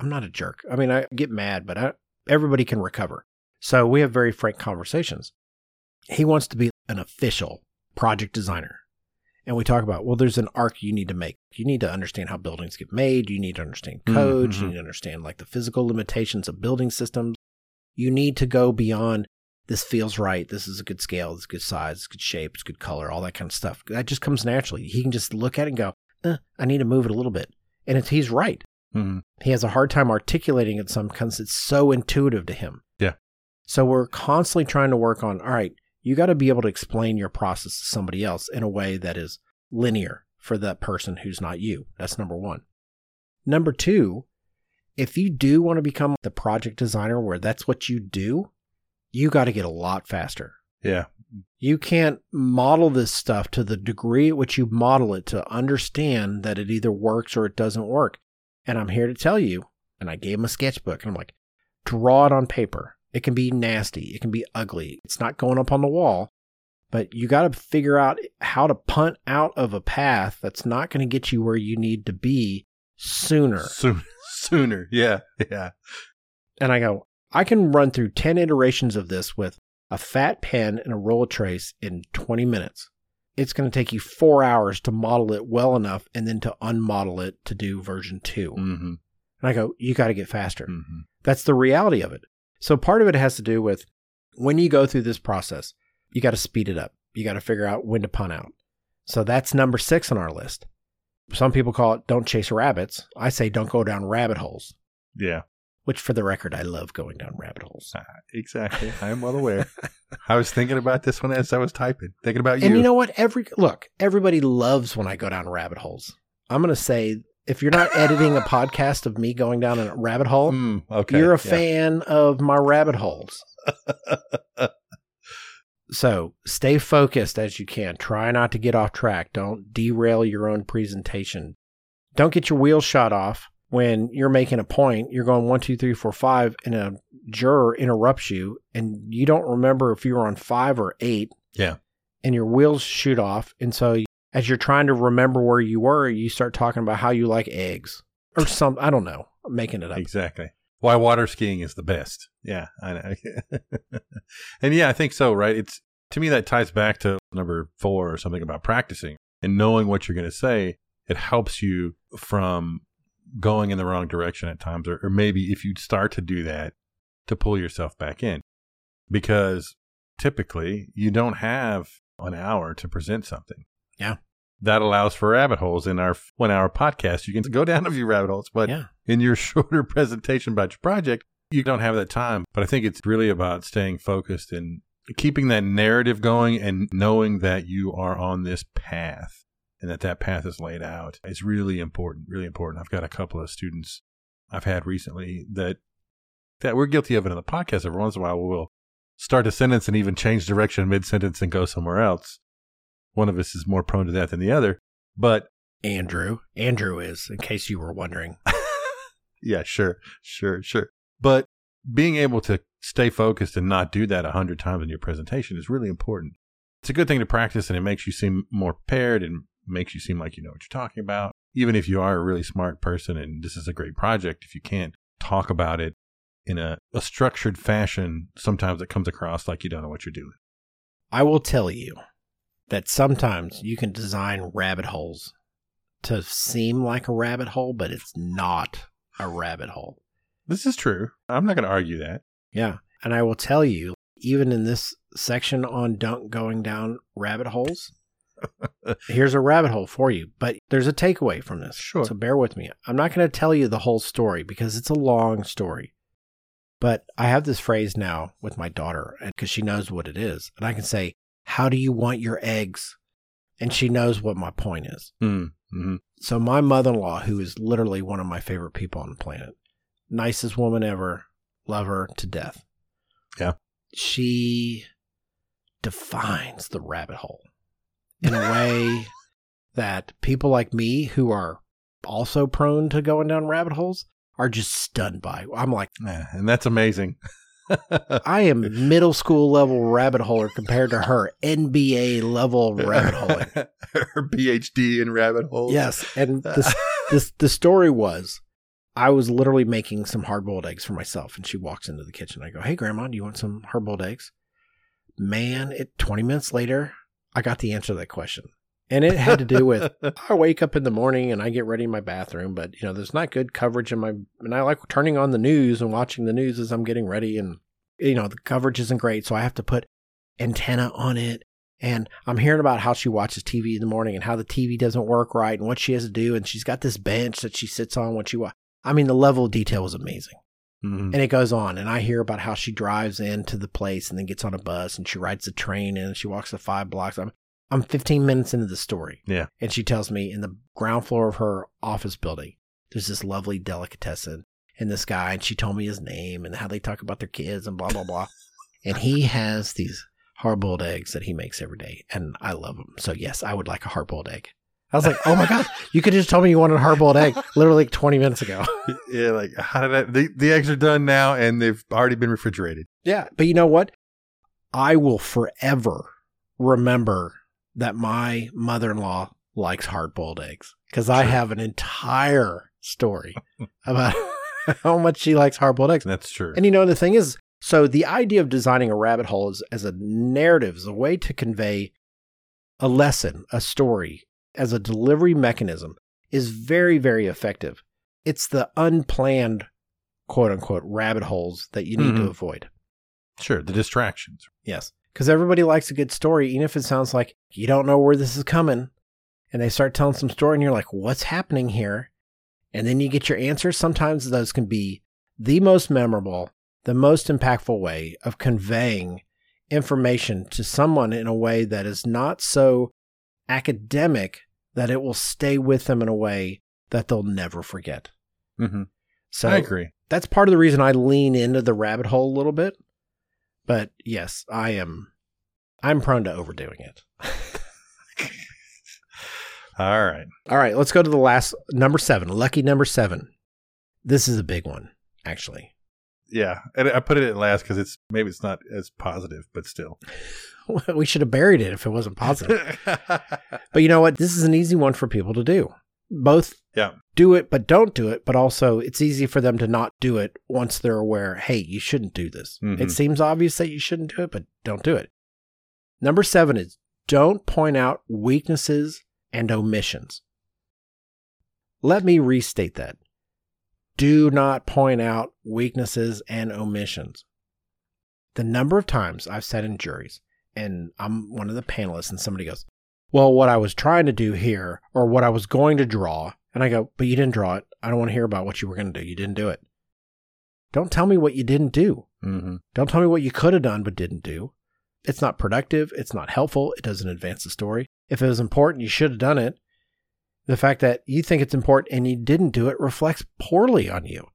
I'm not a jerk. I mean, I get mad, but I, everybody can recover. So we have very frank conversations. He wants to be an official project designer. And we talk about, well, there's an arc you need to make. You need to understand how buildings get made. You need to understand codes. Mm-hmm. You need to understand like the physical limitations of building systems. You need to go beyond this feels right. This is a good scale. This is a good size. It's good shape. It's good color. All that kind of stuff. That just comes naturally. He can just look at it and go, eh, I need to move it a little bit. And it's, he's right. Mm-hmm. He has a hard time articulating it sometimes. It's so intuitive to him. Yeah. So we're constantly trying to work on, all right, you got to be able to explain your process to somebody else in a way that is linear for that person who's not you. That's number one. Number two, if you do want to become the project designer where that's what you do, you got to get a lot faster. Yeah. You can't model this stuff to the degree at which you model it to understand that it either works or it doesn't work. And I'm here to tell you, and I gave him a sketchbook, and I'm like, draw it on paper. It can be nasty. It can be ugly. It's not going up on the wall, but you got to figure out how to punt out of a path that's not going to get you where you need to be sooner. Sooner. Sooner. Yeah. Yeah. And I go, I can run through ten iterations of this with a fat pen and a roll of trace in twenty minutes. It's going to take you four hours to model it well enough and then to unmodel it to do version two. Mm-hmm. And I go, you got to get faster. Mm-hmm. That's the reality of it. So part of it has to do with when you go through this process, you got to speed it up. You got to figure out when to punt out. So that's number six on our list. Some people call it don't chase rabbits. I say don't go down rabbit holes. Yeah. Which, for the record, I love going down rabbit holes. Uh, exactly. I am well aware. I was thinking about this one as I was typing, thinking about you. And you know what? Every Look, everybody loves when I go down rabbit holes. I'm going to say, if you're not editing a podcast of me going down a rabbit hole, mm, okay, you're a yeah. fan of my rabbit holes. So stay focused as you can. Try not to get off track. Don't derail your own presentation. Don't get your wheels shot off. When you're making a point, you're going one, two, three, four, five, and a juror interrupts you, and you don't remember if you were on five or eight. Yeah. And your wheels shoot off. And so as you're trying to remember where you were, you start talking about how you like eggs or some. I don't know. I'm making it up. Exactly. Why water skiing is the best. Yeah. I know. And yeah, I think so, right? It's to me, that ties back to number four or something about practicing and knowing what you're going to say. It helps you from going in the wrong direction at times, or, or maybe if you start to do that, to pull yourself back in, because typically you don't have an hour to present something. Yeah. That allows for rabbit holes. In our one hour podcast, you can go down a few rabbit holes, but yeah. in your shorter presentation about your project, you don't have that time. But I think it's really about staying focused and keeping that narrative going and knowing that you are on this path. And that that path is laid out. It's really important, really important. I've got a couple of students I've had recently that that we're guilty of it in the podcast. Every once in a while, we'll start a sentence and even change direction mid-sentence and go somewhere else. One of us is more prone to that than the other. But Andrew, Andrew is, in case you were wondering. Yeah, sure, sure, sure. But being able to stay focused and not do that a hundred times in your presentation is really important. It's a good thing to practice, and it makes you seem more prepared and makes you seem like you know what you're talking about. Even if you are a really smart person and this is a great project, if you can't talk about it in a, a structured fashion, sometimes it comes across like you don't know what you're doing. I will tell you that sometimes you can design rabbit holes to seem like a rabbit hole, but it's not a rabbit hole. This is true. I'm not going to argue that. Yeah. And I will tell you, even in this section on don't going down rabbit holes, here's a rabbit hole for you, but there's a takeaway from this. Sure. So bear with me. I'm not going to tell you the whole story because it's a long story, but I have this phrase now with my daughter because she knows what it is. And I can say, how do you want your eggs? And she knows what my point is. Mm-hmm. So my mother-in-law, who is literally one of my favorite people on the planet, nicest woman ever, love her to death. Yeah. She defines the rabbit hole in a way that people like me, who are also prone to going down rabbit holes, are just stunned by. I'm like, yeah, and that's amazing. I am middle school level rabbit holer compared to her N B A level rabbit holing. Her P H D in rabbit holes. Yes, and this, this the story was, I was literally making some hard boiled eggs for myself, and she walks into the kitchen. I go, "Hey, Grandma, do you want some hard boiled eggs?" Man, it twenty minutes later, I got the answer to that question. And it had to do with, I wake up in the morning and I get ready in my bathroom, but you know, there's not good coverage in my, and I like turning on the news and watching the news as I'm getting ready. And you know, the coverage isn't great, so I have to put antenna on it. And I'm hearing about how she watches T V in the morning and how the T V doesn't work right and what she has to do. And she's got this bench that she sits on when she watches. I mean, the level of detail is amazing. Mm-hmm. And it goes on. And I hear about how she drives into the place and then gets on a bus and she rides the train and she walks the five blocks. I'm, I'm fifteen minutes into the story. Yeah. And she tells me in the ground floor of her office building, there's this lovely delicatessen and this guy. And she told me his name and how they talk about their kids and blah, blah, blah. And he has these hard-boiled eggs that he makes every day, and I love them. So yes, I would like a hard-boiled egg. I was like, oh my God, you could have just told me you wanted a hard-boiled egg literally twenty minutes ago. Yeah, like how did I, the, the eggs are done now and they've already been refrigerated. Yeah, but you know what? I will forever remember that my mother-in-law likes hard-boiled eggs because I have an entire story about how much she likes hard-boiled eggs. That's true. And you know, the thing is, so the idea of designing a rabbit hole is, as a narrative, is a way to convey a lesson, a story, as a delivery mechanism is very, very effective. It's the unplanned, quote unquote, rabbit holes that you need mm-hmm. to avoid. Sure. The distractions. Yes. Because everybody likes a good story, even if it sounds like you don't know where this is coming. And they start telling some story and you're like, what's happening here? And then you get your answer. Sometimes those can be the most memorable, the most impactful way of conveying information to someone in a way that is not so academic that it will stay with them in a way that they'll never forget. Mm-hmm. So I agree. That's part of the reason I lean into the rabbit hole a little bit. But yes, I am. I'm prone to overdoing it. All right. All right. Let's go to the last number seven. Lucky number seven. This is a big one, actually. Yeah, and I put it at last because it's maybe it's not as positive, but still. We should have buried it if it wasn't positive. But you know what? This is an easy one for people to do. Both yeah. do it, but don't do it. But also, it's easy for them to not do it once they're aware, hey, you shouldn't do this. Mm-hmm. It seems obvious that you shouldn't do it, but don't do it. Number seven is don't point out weaknesses and omissions. Let me restate that. Do not point out weaknesses and omissions. The number of times I've sat in juries and I'm one of the panelists and somebody goes, well, what I was trying to do here or what I was going to draw. And I go, but you didn't draw it. I don't want to hear about what you were going to do. You didn't do it. Don't tell me what you didn't do. Mm-hmm. Don't tell me what you could have done, but didn't do. It's not productive. It's not helpful. It doesn't advance the story. If it was important, you should have done it. The fact that you think it's important and you didn't do it reflects poorly on you.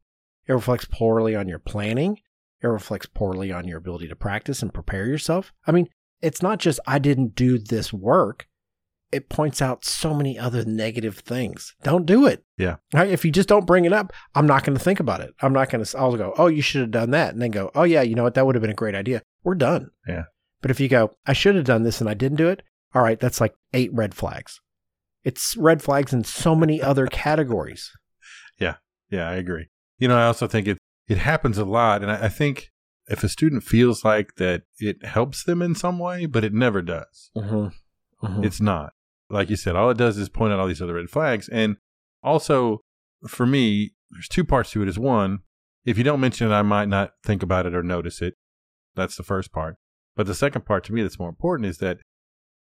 It reflects poorly on your planning. It reflects poorly on your ability to practice and prepare yourself. I mean, it's not just I didn't do this work. It points out so many other negative things. Don't do it. Yeah. Right? If you just don't bring it up, I'm not going to think about it. I'm not going to, I'll go, oh, you should have done that. And then go, oh yeah, you know what? That would have been a great idea. We're done. Yeah. But if you go, I should have done this and I didn't do it. All right. That's like eight red flags. It's red flags in so many other categories. Yeah. Yeah, I agree. You know, I also think it, it happens a lot. And I, I think if a student feels like that it helps them in some way, but it never does. Mm-hmm. Mm-hmm. It's not. Like you said, all it does is point out all these other red flags. And also, for me, there's two parts to it. Is one, if you don't mention it, I might not think about it or notice it. That's the first part. But the second part to me that's more important is that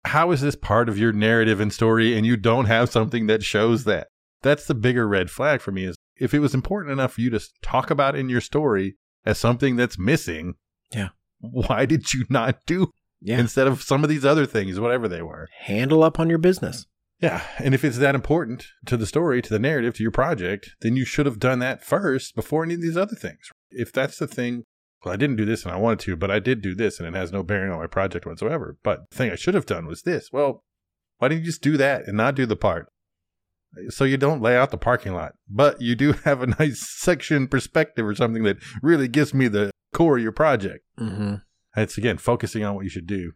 how is this part of your narrative and story and you don't have something that shows that? That's the bigger red flag for me, is if it was important enough for you to talk about in your story as something that's missing, yeah, why did you not do yeah. instead of some of these other things, whatever they were? Handle up on your business. Yeah. And if it's that important to the story, to the narrative, to your project, then you should have done that first before any of these other things. If that's the thing. Well, I didn't do this and I wanted to, but I did do this and it has no bearing on my project whatsoever. But the thing I should have done was this. Well, why didn't you just do that and not do the part? So you don't lay out the parking lot, but you do have a nice section perspective or something that really gives me the core of your project. Mm-hmm. It's, again, focusing on what you should do.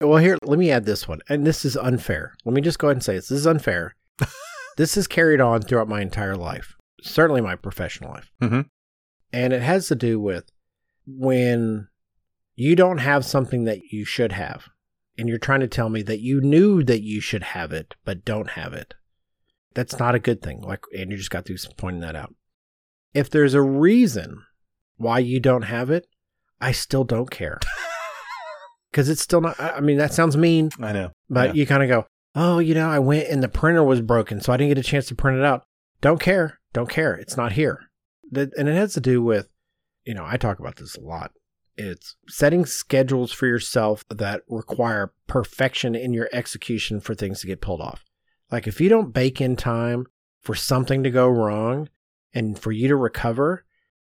Well, here, let me add this one. And this is unfair. Let me just go ahead and say this. This is unfair. This is carried on throughout my entire life, certainly my professional life. Mm-hmm. And it has to do with when you don't have something that you should have, and you're trying to tell me that you knew that you should have it, but don't have it, that's not a good thing. Like Andrew just got through pointing that out. If there's a reason why you don't have it, I still don't care. Because it's still not, I mean, that sounds mean. I know. But yeah. you kind of go, oh, you know, I went and the printer was broken, so I didn't get a chance to print it out. Don't care. Don't care. It's not here. That, and it has to do with, you know, I talk about this a lot. It's setting schedules for yourself that require perfection in your execution for things to get pulled off. Like if you don't bake in time for something to go wrong and for you to recover,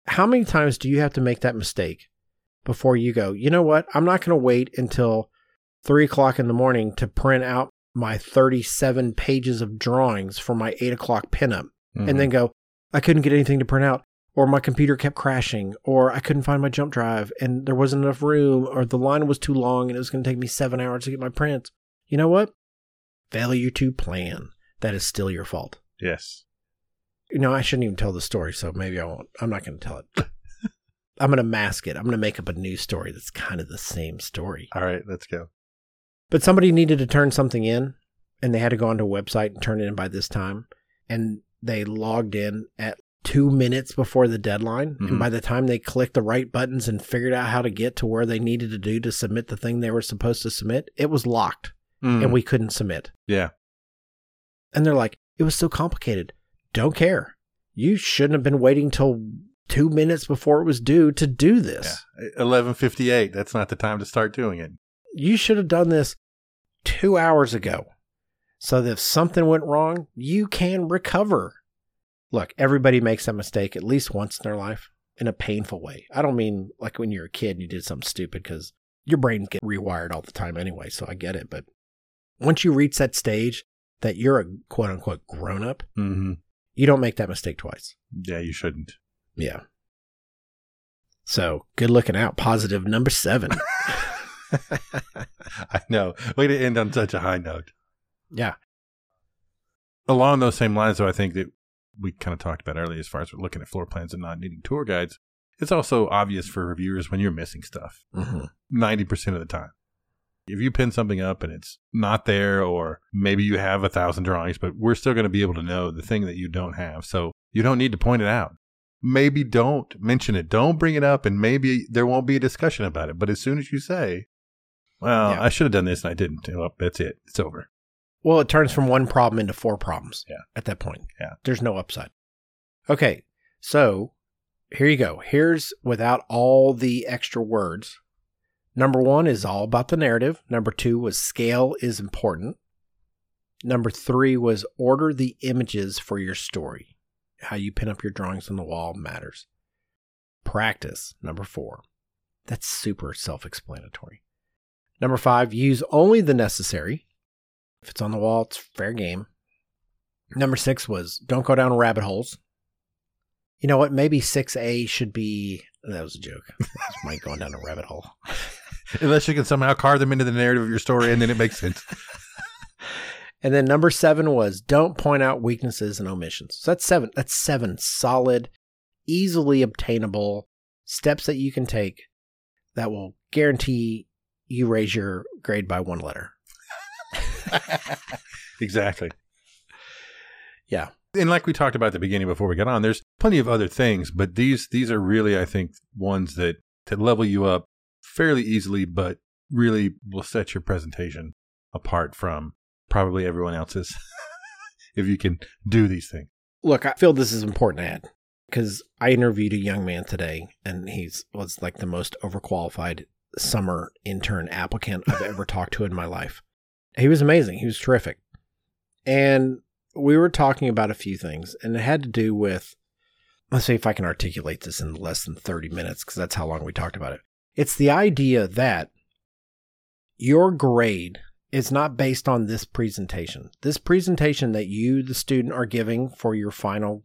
how many times do you have to make that mistake before you go, you know what, I'm not going to wait until three o'clock in the morning to print out my thirty-seven pages of drawings for my eight o'clock pinup mm-hmm. and then go, I couldn't get anything to print out, or my computer kept crashing, or I couldn't find my jump drive and there wasn't enough room, or the line was too long and it was going to take me seven hours to get my prints. You know what? Failure to plan. That is still your fault. Yes. You know, I shouldn't even tell the story, so maybe I won't. I'm not going to tell it. I'm going to mask it. I'm going to make up a new story that's kind of the same story. All right, let's go. But somebody needed to turn something in, and they had to go onto a website and turn it in by this time. And they logged in at two minutes before the deadline. Mm-hmm. And by the time they clicked the right buttons and figured out how to get to where they needed to do to submit the thing they were supposed to submit, it was locked mm. and we couldn't submit. Yeah. And they're like, it was so complicated. Don't care. You shouldn't have been waiting till two minutes before it was due to do this. Yeah. eleven fifty-eight. That's not the time to start doing it. You should have done this two hours ago. So that if something went wrong, you can recover. Look, everybody makes that mistake at least once in their life in a painful way. I don't mean like when you're a kid and you did something stupid, because your brain gets rewired all the time anyway, so I get it. But once you reach that stage that you're a quote-unquote grown-up, mm-hmm. you don't make that mistake twice. Yeah, you shouldn't. Yeah. So, good looking out. Positive number seven. I know. Way to end on such a high note. Yeah. Along those same lines, though, I think that we kind of talked about earlier as far as looking at floor plans and not needing tour guides, it's also obvious for reviewers when you're missing stuff mm-hmm. ninety percent of the time. If you pin something up and it's not there, or maybe you have a thousand drawings, but we're still going to be able to know the thing that you don't have. So you don't need to point it out. Maybe don't mention it. Don't bring it up, and maybe there won't be a discussion about it. But as soon as you say, well, yeah. I should have done this and I didn't. Well, that's it. It's over. Well, it turns from one problem into four problems yeah. at that point. Yeah. There's no upside. Okay. So here you go. Here's without all the extra words. Number one is all about the narrative. Number two was scale is important. Number three was order the images for your story. How you pin up your drawings on the wall matters. Practice, number four. That's super self-explanatory. Number five, use only the necessary. If it's on the wall, it's fair game. Number six was don't go down rabbit holes. You know what? Maybe six A should be... That was a joke. That was Mike going down a rabbit hole. Unless you can somehow carve them into the narrative of your story, and then it makes sense. And then number seven was don't point out weaknesses and omissions. So that's seven. That's seven solid, easily obtainable steps that you can take that will guarantee you raise your grade by one letter. Exactly. Yeah. And like we talked about at the beginning before we got on, there's plenty of other things, but these these are really, I think, ones that, that level you up fairly easily, but really will set your presentation apart from probably everyone else's if you can do these things. Look, I feel this is important to add because I interviewed a young man today, and he was like the most overqualified summer intern applicant I've ever talked to in my life. He was amazing. He was terrific. And we were talking about a few things, and it had to do with, let's see if I can articulate this in less than thirty minutes, because that's how long we talked about it. It's the idea that your grade is not based on this presentation. This presentation that you, the student, are giving for your final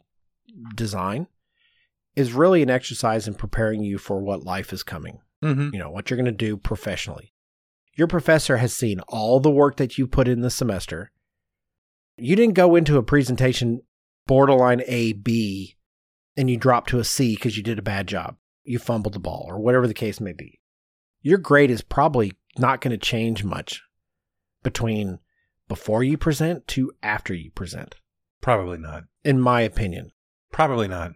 design is really an exercise in preparing you for what life is coming, mm-hmm. you know, what you're going to do professionally. Your professor has seen all the work that you put in the semester. You didn't go into a presentation borderline A, B, and you dropped to a C because you did a bad job. You fumbled the ball or whatever the case may be. Your grade is probably not going to change much between before you present to after you present. Probably not. In my opinion. Probably not.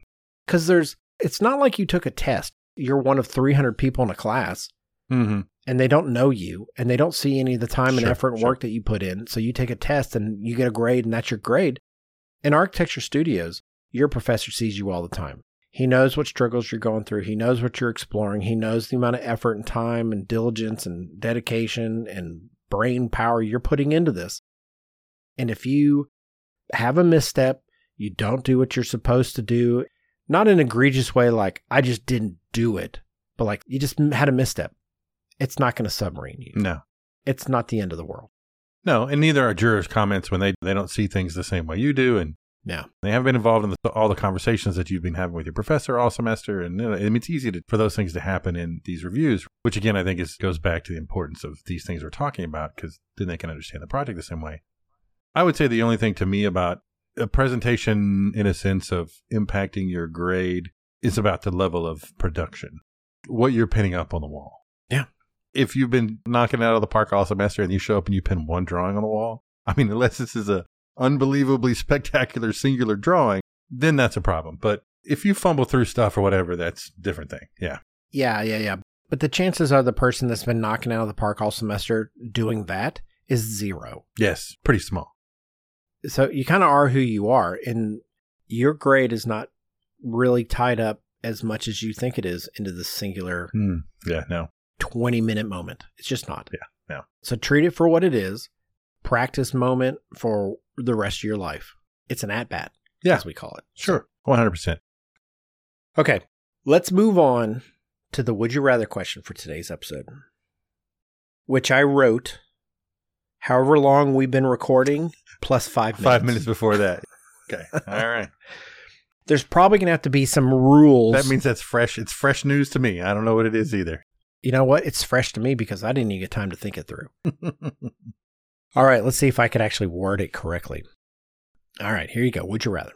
Because there's, it's not like you took a test you're one of three hundred people in a class, mm-hmm. and they don't know you, and they don't see any of the time and sure, effort and sure. work that you put in. So you take a test and you get a grade, and that's your grade. In architecture studios, your professor sees you all the time. He knows what struggles you're going through. He knows what you're exploring. He knows the amount of effort and time and diligence and dedication and brain power you're putting into this. And if you have a misstep, you don't do what you're supposed to do, not in an egregious way like, I just didn't do it, but like, you just had a misstep. It's not going to submarine you. No. It's not the end of the world. No, and neither are jurors' comments when they, they don't see things the same way you do. And yeah. They haven't been involved in the, all the conversations that you've been having with your professor all semester. And I mean, it's easy to, for those things to happen in these reviews, which again, I think is goes back to the importance of these things we're talking about, because then they can understand the project the same way. I would say the only thing to me about a presentation in a sense of impacting your grade is about the level of production, what you're pinning up on the wall. Yeah. If you've been knocking it out of the park all semester and you show up and you pin one drawing on the wall, I mean, unless this is a unbelievably spectacular singular drawing, then that's a problem. But if you fumble through stuff or whatever, that's a different thing. Yeah. Yeah, yeah, yeah. But the chances are the person that's been knocking out of the park all semester doing that is zero. Yes, pretty small. So you kind of are who you are, and your grade is not really tied up as much as you think it is into the singular mm, yeah, no. twenty-minute moment. It's just not. Yeah, no. So treat it for what it is. Practice moment for the rest of your life. It's an at-bat, yeah, as we call it. Sure, one hundred percent. Okay, let's move on to the Would You Rather question for today's episode, which I wrote however long we've been recording, plus five minutes. Five minutes before that. Okay, all right. There's probably going to have to be some rules. That means that's fresh. It's fresh news to me. I don't know what it is either. You know what? It's fresh to me because I didn't even get time to think it through. All right, let's see if I could actually word it correctly. All right, here you go. Would you rather?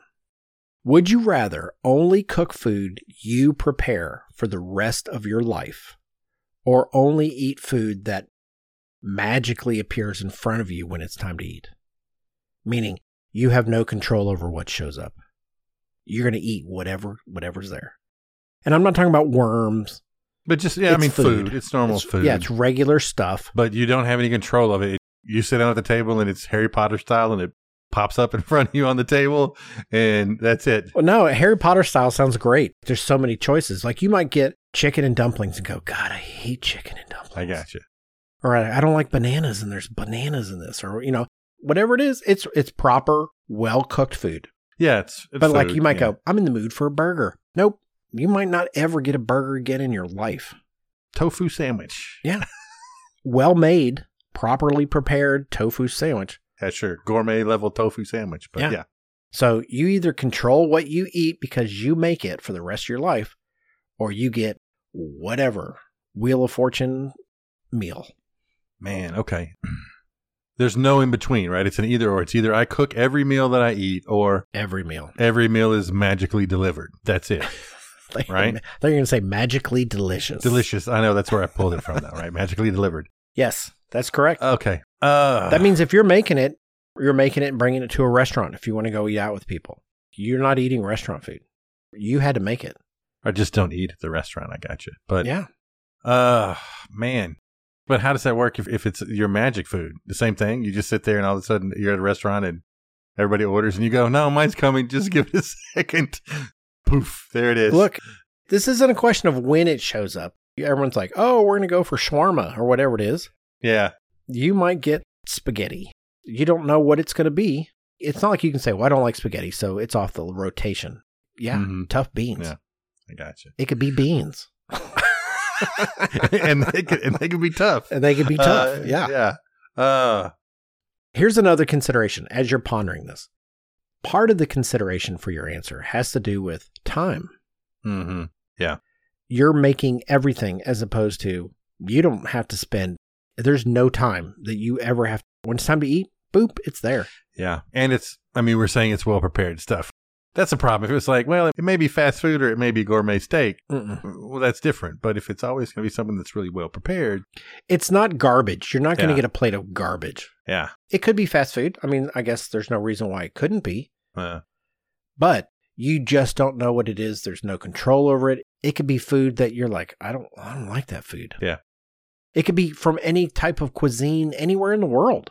Would you rather only cook food you prepare for the rest of your life, or only eat food that magically appears in front of you when it's time to eat? Meaning, you have no control over what shows up. You're going to eat whatever, whatever's there. And I'm not talking about worms. But just, yeah, it's I mean, food. food. It's normal it's, food. Yeah, it's regular stuff. But you don't have any control of it. You sit down at the table and it's Harry Potter style and it pops up in front of you on the table and that's it. Well, no, Harry Potter style sounds great. There's so many choices. Like you might get chicken and dumplings and go, God, I hate chicken and dumplings. I gotcha. Or I don't like bananas and there's bananas in this, or, you know, whatever it is, it's, it's proper, well-cooked food. Yeah. It's, it's but food, like you might yeah. go, I'm in the mood for a burger. Nope. You might not ever get a burger again in your life. Tofu sandwich. Yeah. Well-made. Properly prepared tofu sandwich. That's your gourmet level tofu sandwich. But yeah. yeah. So you either control what you eat because you make it for the rest of your life, or you get whatever Wheel of Fortune meal. Man, okay. There's no in between, right? It's an either or. It's either I cook every meal that I eat, or every meal. Every meal is magically delivered. That's it. They're, right? They're going to say magically delicious. Delicious. I know. That's where I pulled it from, though, right? Magically delivered. Yes. That's correct. Okay. Uh, that means if you're making it, you're making it and bringing it to a restaurant if you want to go eat out with people. You're not eating restaurant food. You had to make it. Or just don't eat at the restaurant. I got you. But yeah. Uh, man. But how does that work if, if it's your magic food? The same thing? You just sit there and all of a sudden you're at a restaurant and everybody orders and you go, no, mine's coming. Just give it a second. Poof. There it is. Look, this isn't a question of when it shows up. Everyone's like, oh, we're going to go for shawarma or whatever it is. Yeah. You might get spaghetti. You don't know what it's going to be. It's not like you can say, well, I don't like spaghetti, so it's off the rotation. Yeah. Mm-hmm. Tough beans. Yeah. I gotcha. It could be beans. and, they could, and they could be tough. And they could be tough. Uh, yeah. Yeah. Uh. Here's another consideration as you're pondering this. Part of the consideration for your answer has to do with time. Mm-hmm. Yeah. You're making everything as opposed to you don't have to spend. There's no time that you ever have. When it's time to eat, boop, it's there. Yeah. And it's, I mean, we're saying it's well-prepared stuff. That's a problem. If it was like, well, it may be fast food or it may be gourmet steak. Mm-mm. Well, that's different. But if it's always going to be something that's really well-prepared. It's not garbage. You're not yeah. going to get a plate of garbage. Yeah. It could be fast food. I mean, I guess there's no reason why it couldn't be. Uh, but You just don't know what it is. There's no control over it. It could be food that you're like, I don't, I don't like that food. Yeah. It could be from any type of cuisine anywhere in the world.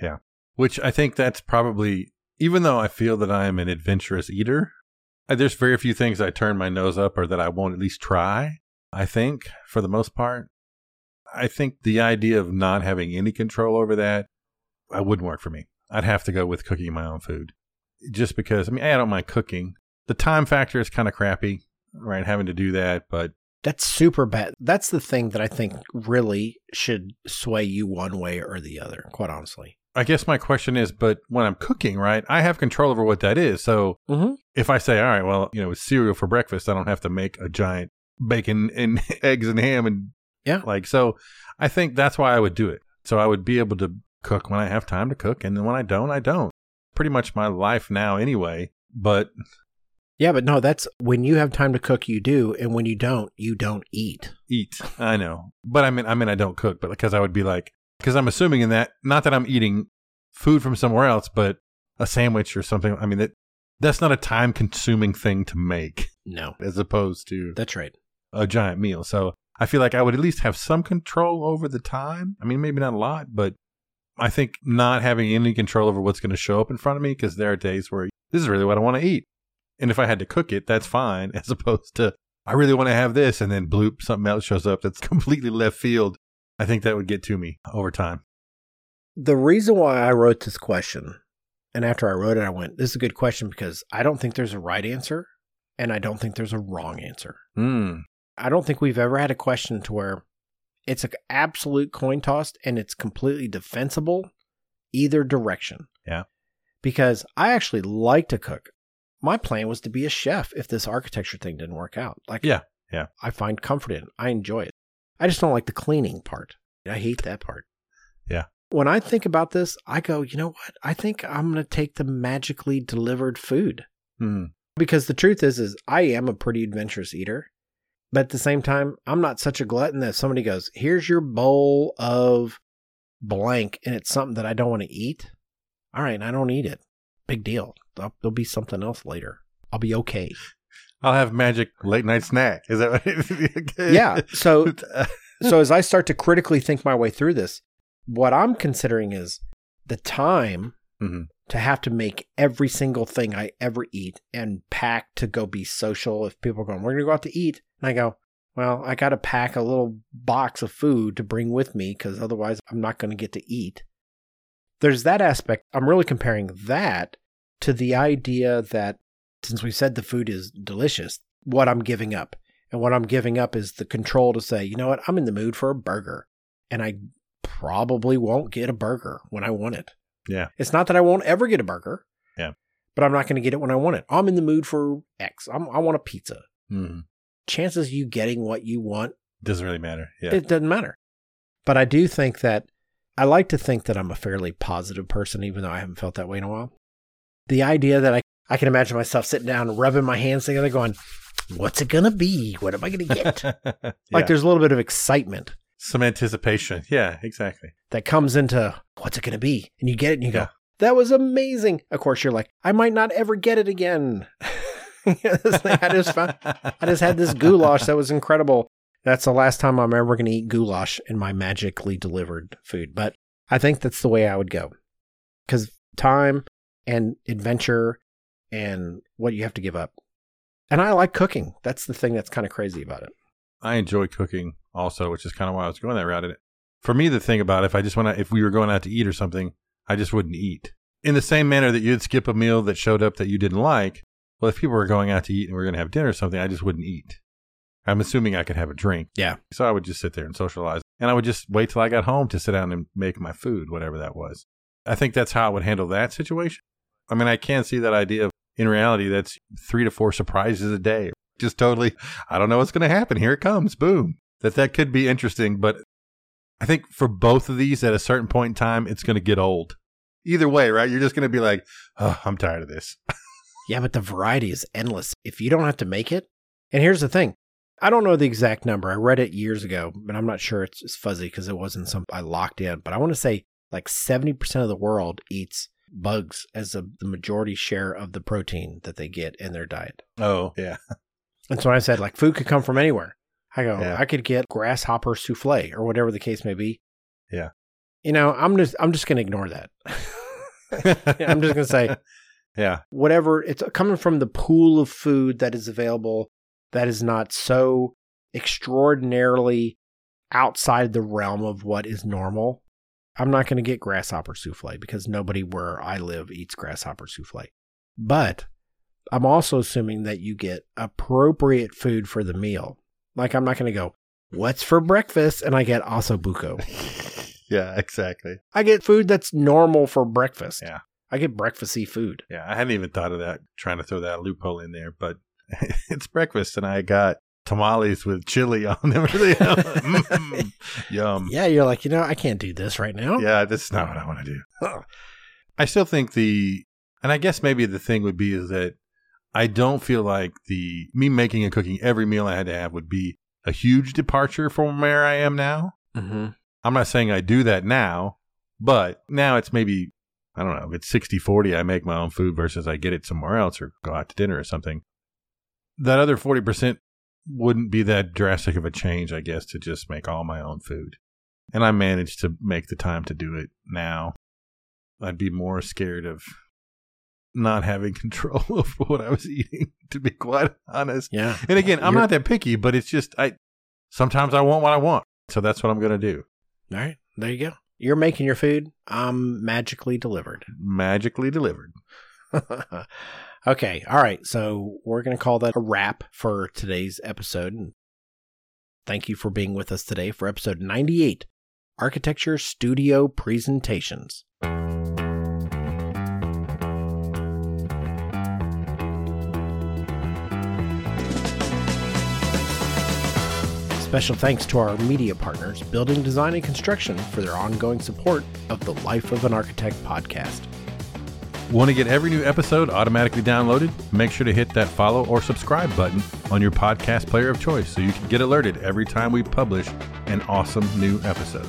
Yeah. Which I think that's probably, even though I feel that I am an adventurous eater, there's very few things I turn my nose up or that I won't at least try, I think, for the most part. I think the idea of not having any control over that, I wouldn't work for me. I'd have to go with cooking my own food. Just because, I mean, I don't mind cooking. The time factor is kind of crappy, right? Having to do that, but. That's super bad. That's the thing that I think really should sway you one way or the other, quite honestly. I guess my question is, but when I'm cooking, right, I have control over what that is. So mm-hmm. if I say, all right, well, you know, it's cereal for breakfast, I don't have to make a giant bacon and eggs and ham and yeah, like, so I think that's why I would do it. So I would be able to cook when I have time to cook. And then when I don't, I don't. Pretty much my life now anyway, but. Yeah, but no, that's when you have time to cook, you do. And when you don't, you don't eat. Eat. I know. But I mean, I mean, I don't cook, but because I would be like, because I'm assuming in that, not that I'm eating food from somewhere else, but a sandwich or something. I mean, that that's not a time consuming thing to make. No. As opposed to. That's right. A giant meal. So I feel like I would at least have some control over the time. I mean, maybe not a lot, but I think not having any control over what's going to show up in front of me, because there are days where this is really what I want to eat. And if I had to cook it, that's fine, as opposed to I really want to have this and then bloop, something else shows up that's completely left field. I think that would get to me over time. The reason why I wrote this question, and after I wrote it, I went, this is a good question because I don't think there's a right answer and I don't think there's a wrong answer. Mm. I don't think we've ever had a question to where it's an absolute coin toss and it's completely defensible either direction. Yeah. Because I actually like to cook. My plan was to be a chef if this architecture thing didn't work out. Like, yeah, yeah. I find comfort in it. I enjoy it. I just don't like the cleaning part. I hate that part. Yeah. When I think about this, I go, you know what? I think I'm going to take the magically delivered food. Mm. Because the truth is, is I am a pretty adventurous eater. But at the same time, I'm not such a glutton that somebody goes, here's your bowl of blank, and it's something that I don't want to eat. All right, I don't eat it. Big deal. There'll be something else later. I'll be okay. I'll have magic late night snack. Is that right? Yeah. So, so as I start to critically think my way through this, what I'm considering is the time mm-hmm. to have to make every single thing I ever eat and pack to go be social. If people are going, we're going to go out to eat. And I go, well, I got to pack a little box of food to bring with me because otherwise I'm not going to get to eat. There's that aspect. I'm really comparing that to the idea that since we said the food is delicious, what I'm giving up. And what I'm giving up is the control to say, you know what, I'm in the mood for a burger. And I probably won't get a burger when I want it. Yeah. It's not that I won't ever get a burger. Yeah. But I'm not going to get it when I want it. I'm in the mood for X. I'm, I want a pizza. Mm-hmm. Chances of you getting what you want doesn't really matter. Yeah. It doesn't matter. But I do think that I like to think that I'm a fairly positive person, even though I haven't felt that way in a while. The idea that I, I can imagine myself sitting down, rubbing my hands together, going, what's it going to be? What am I going to get? Yeah. Like there's a little bit of excitement. Some anticipation. Yeah, exactly. That comes into what's it going to be? And you get it and you yeah. go, that was amazing. Of course, you're like, I might not ever get it again. Yeah, this thing I just found, I just had this goulash that was incredible. That's the last time I'm ever going to eat goulash in my magically delivered food. But I think that's the way I would go. Because time and adventure and what you have to give up. And I like cooking. That's the thing that's kind of crazy about it. I enjoy cooking also, which is kind of why I was going that route. For me, the thing about it, if I just want to, if we were going out to eat or something, I just wouldn't eat. In the same manner that you'd skip a meal that showed up that you didn't like. Well, if people were going out to eat and we were going to have dinner or something, I just wouldn't eat. I'm assuming I could have a drink. Yeah. So I would just sit there and socialize. And I would just wait till I got home to sit down and make my food, whatever that was. I think that's how I would handle that situation. I mean, I can see that idea of, in reality, that's three to four surprises a day. Just totally, I don't know what's going to happen. Here it comes. Boom. That that could be interesting. But I think for both of these, at a certain point in time, it's going to get old. Either way, right? You're just going to be like, oh, I'm tired of this. Yeah, but the variety is endless. If you don't have to make it, and here's the thing, I don't know the exact number. I read it years ago, but I'm not sure it's, it's fuzzy because it wasn't something I locked in. But I want to say like seventy percent of the world eats bugs as a, the majority share of the protein that they get in their diet. Oh, yeah. And so I said, like, food could come from anywhere. I go, yeah. I could get grasshopper souffle or whatever the case may be. Yeah. You know, I'm just, I'm just going to ignore that. I'm just going to say, yeah, whatever. It's coming from the pool of food that is available that is not so extraordinarily outside the realm of what is normal. I'm not going to get grasshopper souffle because nobody where I live eats grasshopper souffle. But I'm also assuming that you get appropriate food for the meal. Like, I'm not going to go, what's for breakfast? And I get ossobuco. Yeah, exactly. I get food that's normal for breakfast. Yeah. I get breakfasty food. Yeah, I hadn't even thought of that, trying to throw that loophole in there, but it's breakfast and I got tamales with chili on them. Mm, yum. Yeah, you're like, you know, I can't do this right now. Yeah, that's not what I want to do. Huh. I still think the, and I guess maybe the thing would be is that I don't feel like the, me making and cooking every meal I had to have would be a huge departure from where I am now. Mm-hmm. I'm not saying I do that now, but now it's maybe, I don't know, it's sixty forty. I make my own food versus I get it somewhere else or go out to dinner or something. That other forty percent wouldn't be that drastic of a change, I guess, to just make all my own food. And I managed to make the time to do it now. I'd be more scared of not having control of what I was eating, to be quite honest. Yeah. And again, I'm You're- not that picky, but it's just, I sometimes I want what I want. So that's what I'm going to do. All right. There you go. You're making your food. I'm magically delivered. Magically delivered. Okay. All right. So we're going to call that a wrap for today's episode. Thank you for being with us today for episode ninety-eight, Architecture Studio Presentations. Special thanks to our media partners, Building Design and Construction, for their ongoing support of the Life of an Architect podcast. Want to get every new episode automatically downloaded? Make sure to hit that follow or subscribe button on your podcast player of choice so you can get alerted every time we publish an awesome new episode.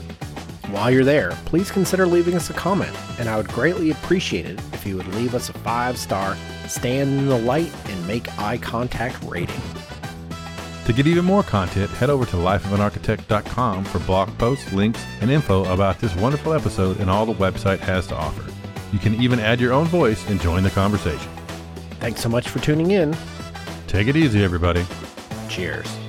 While you're there, please consider leaving us a comment, and I would greatly appreciate it if you would leave us a five-star, stand in the light, and make eye contact rating. To get even more content, head over to life of an architect dot com for blog posts, links, and info about this wonderful episode and all the website has to offer. You can even add your own voice and join the conversation. Thanks so much for tuning in. Take it easy, everybody. Cheers.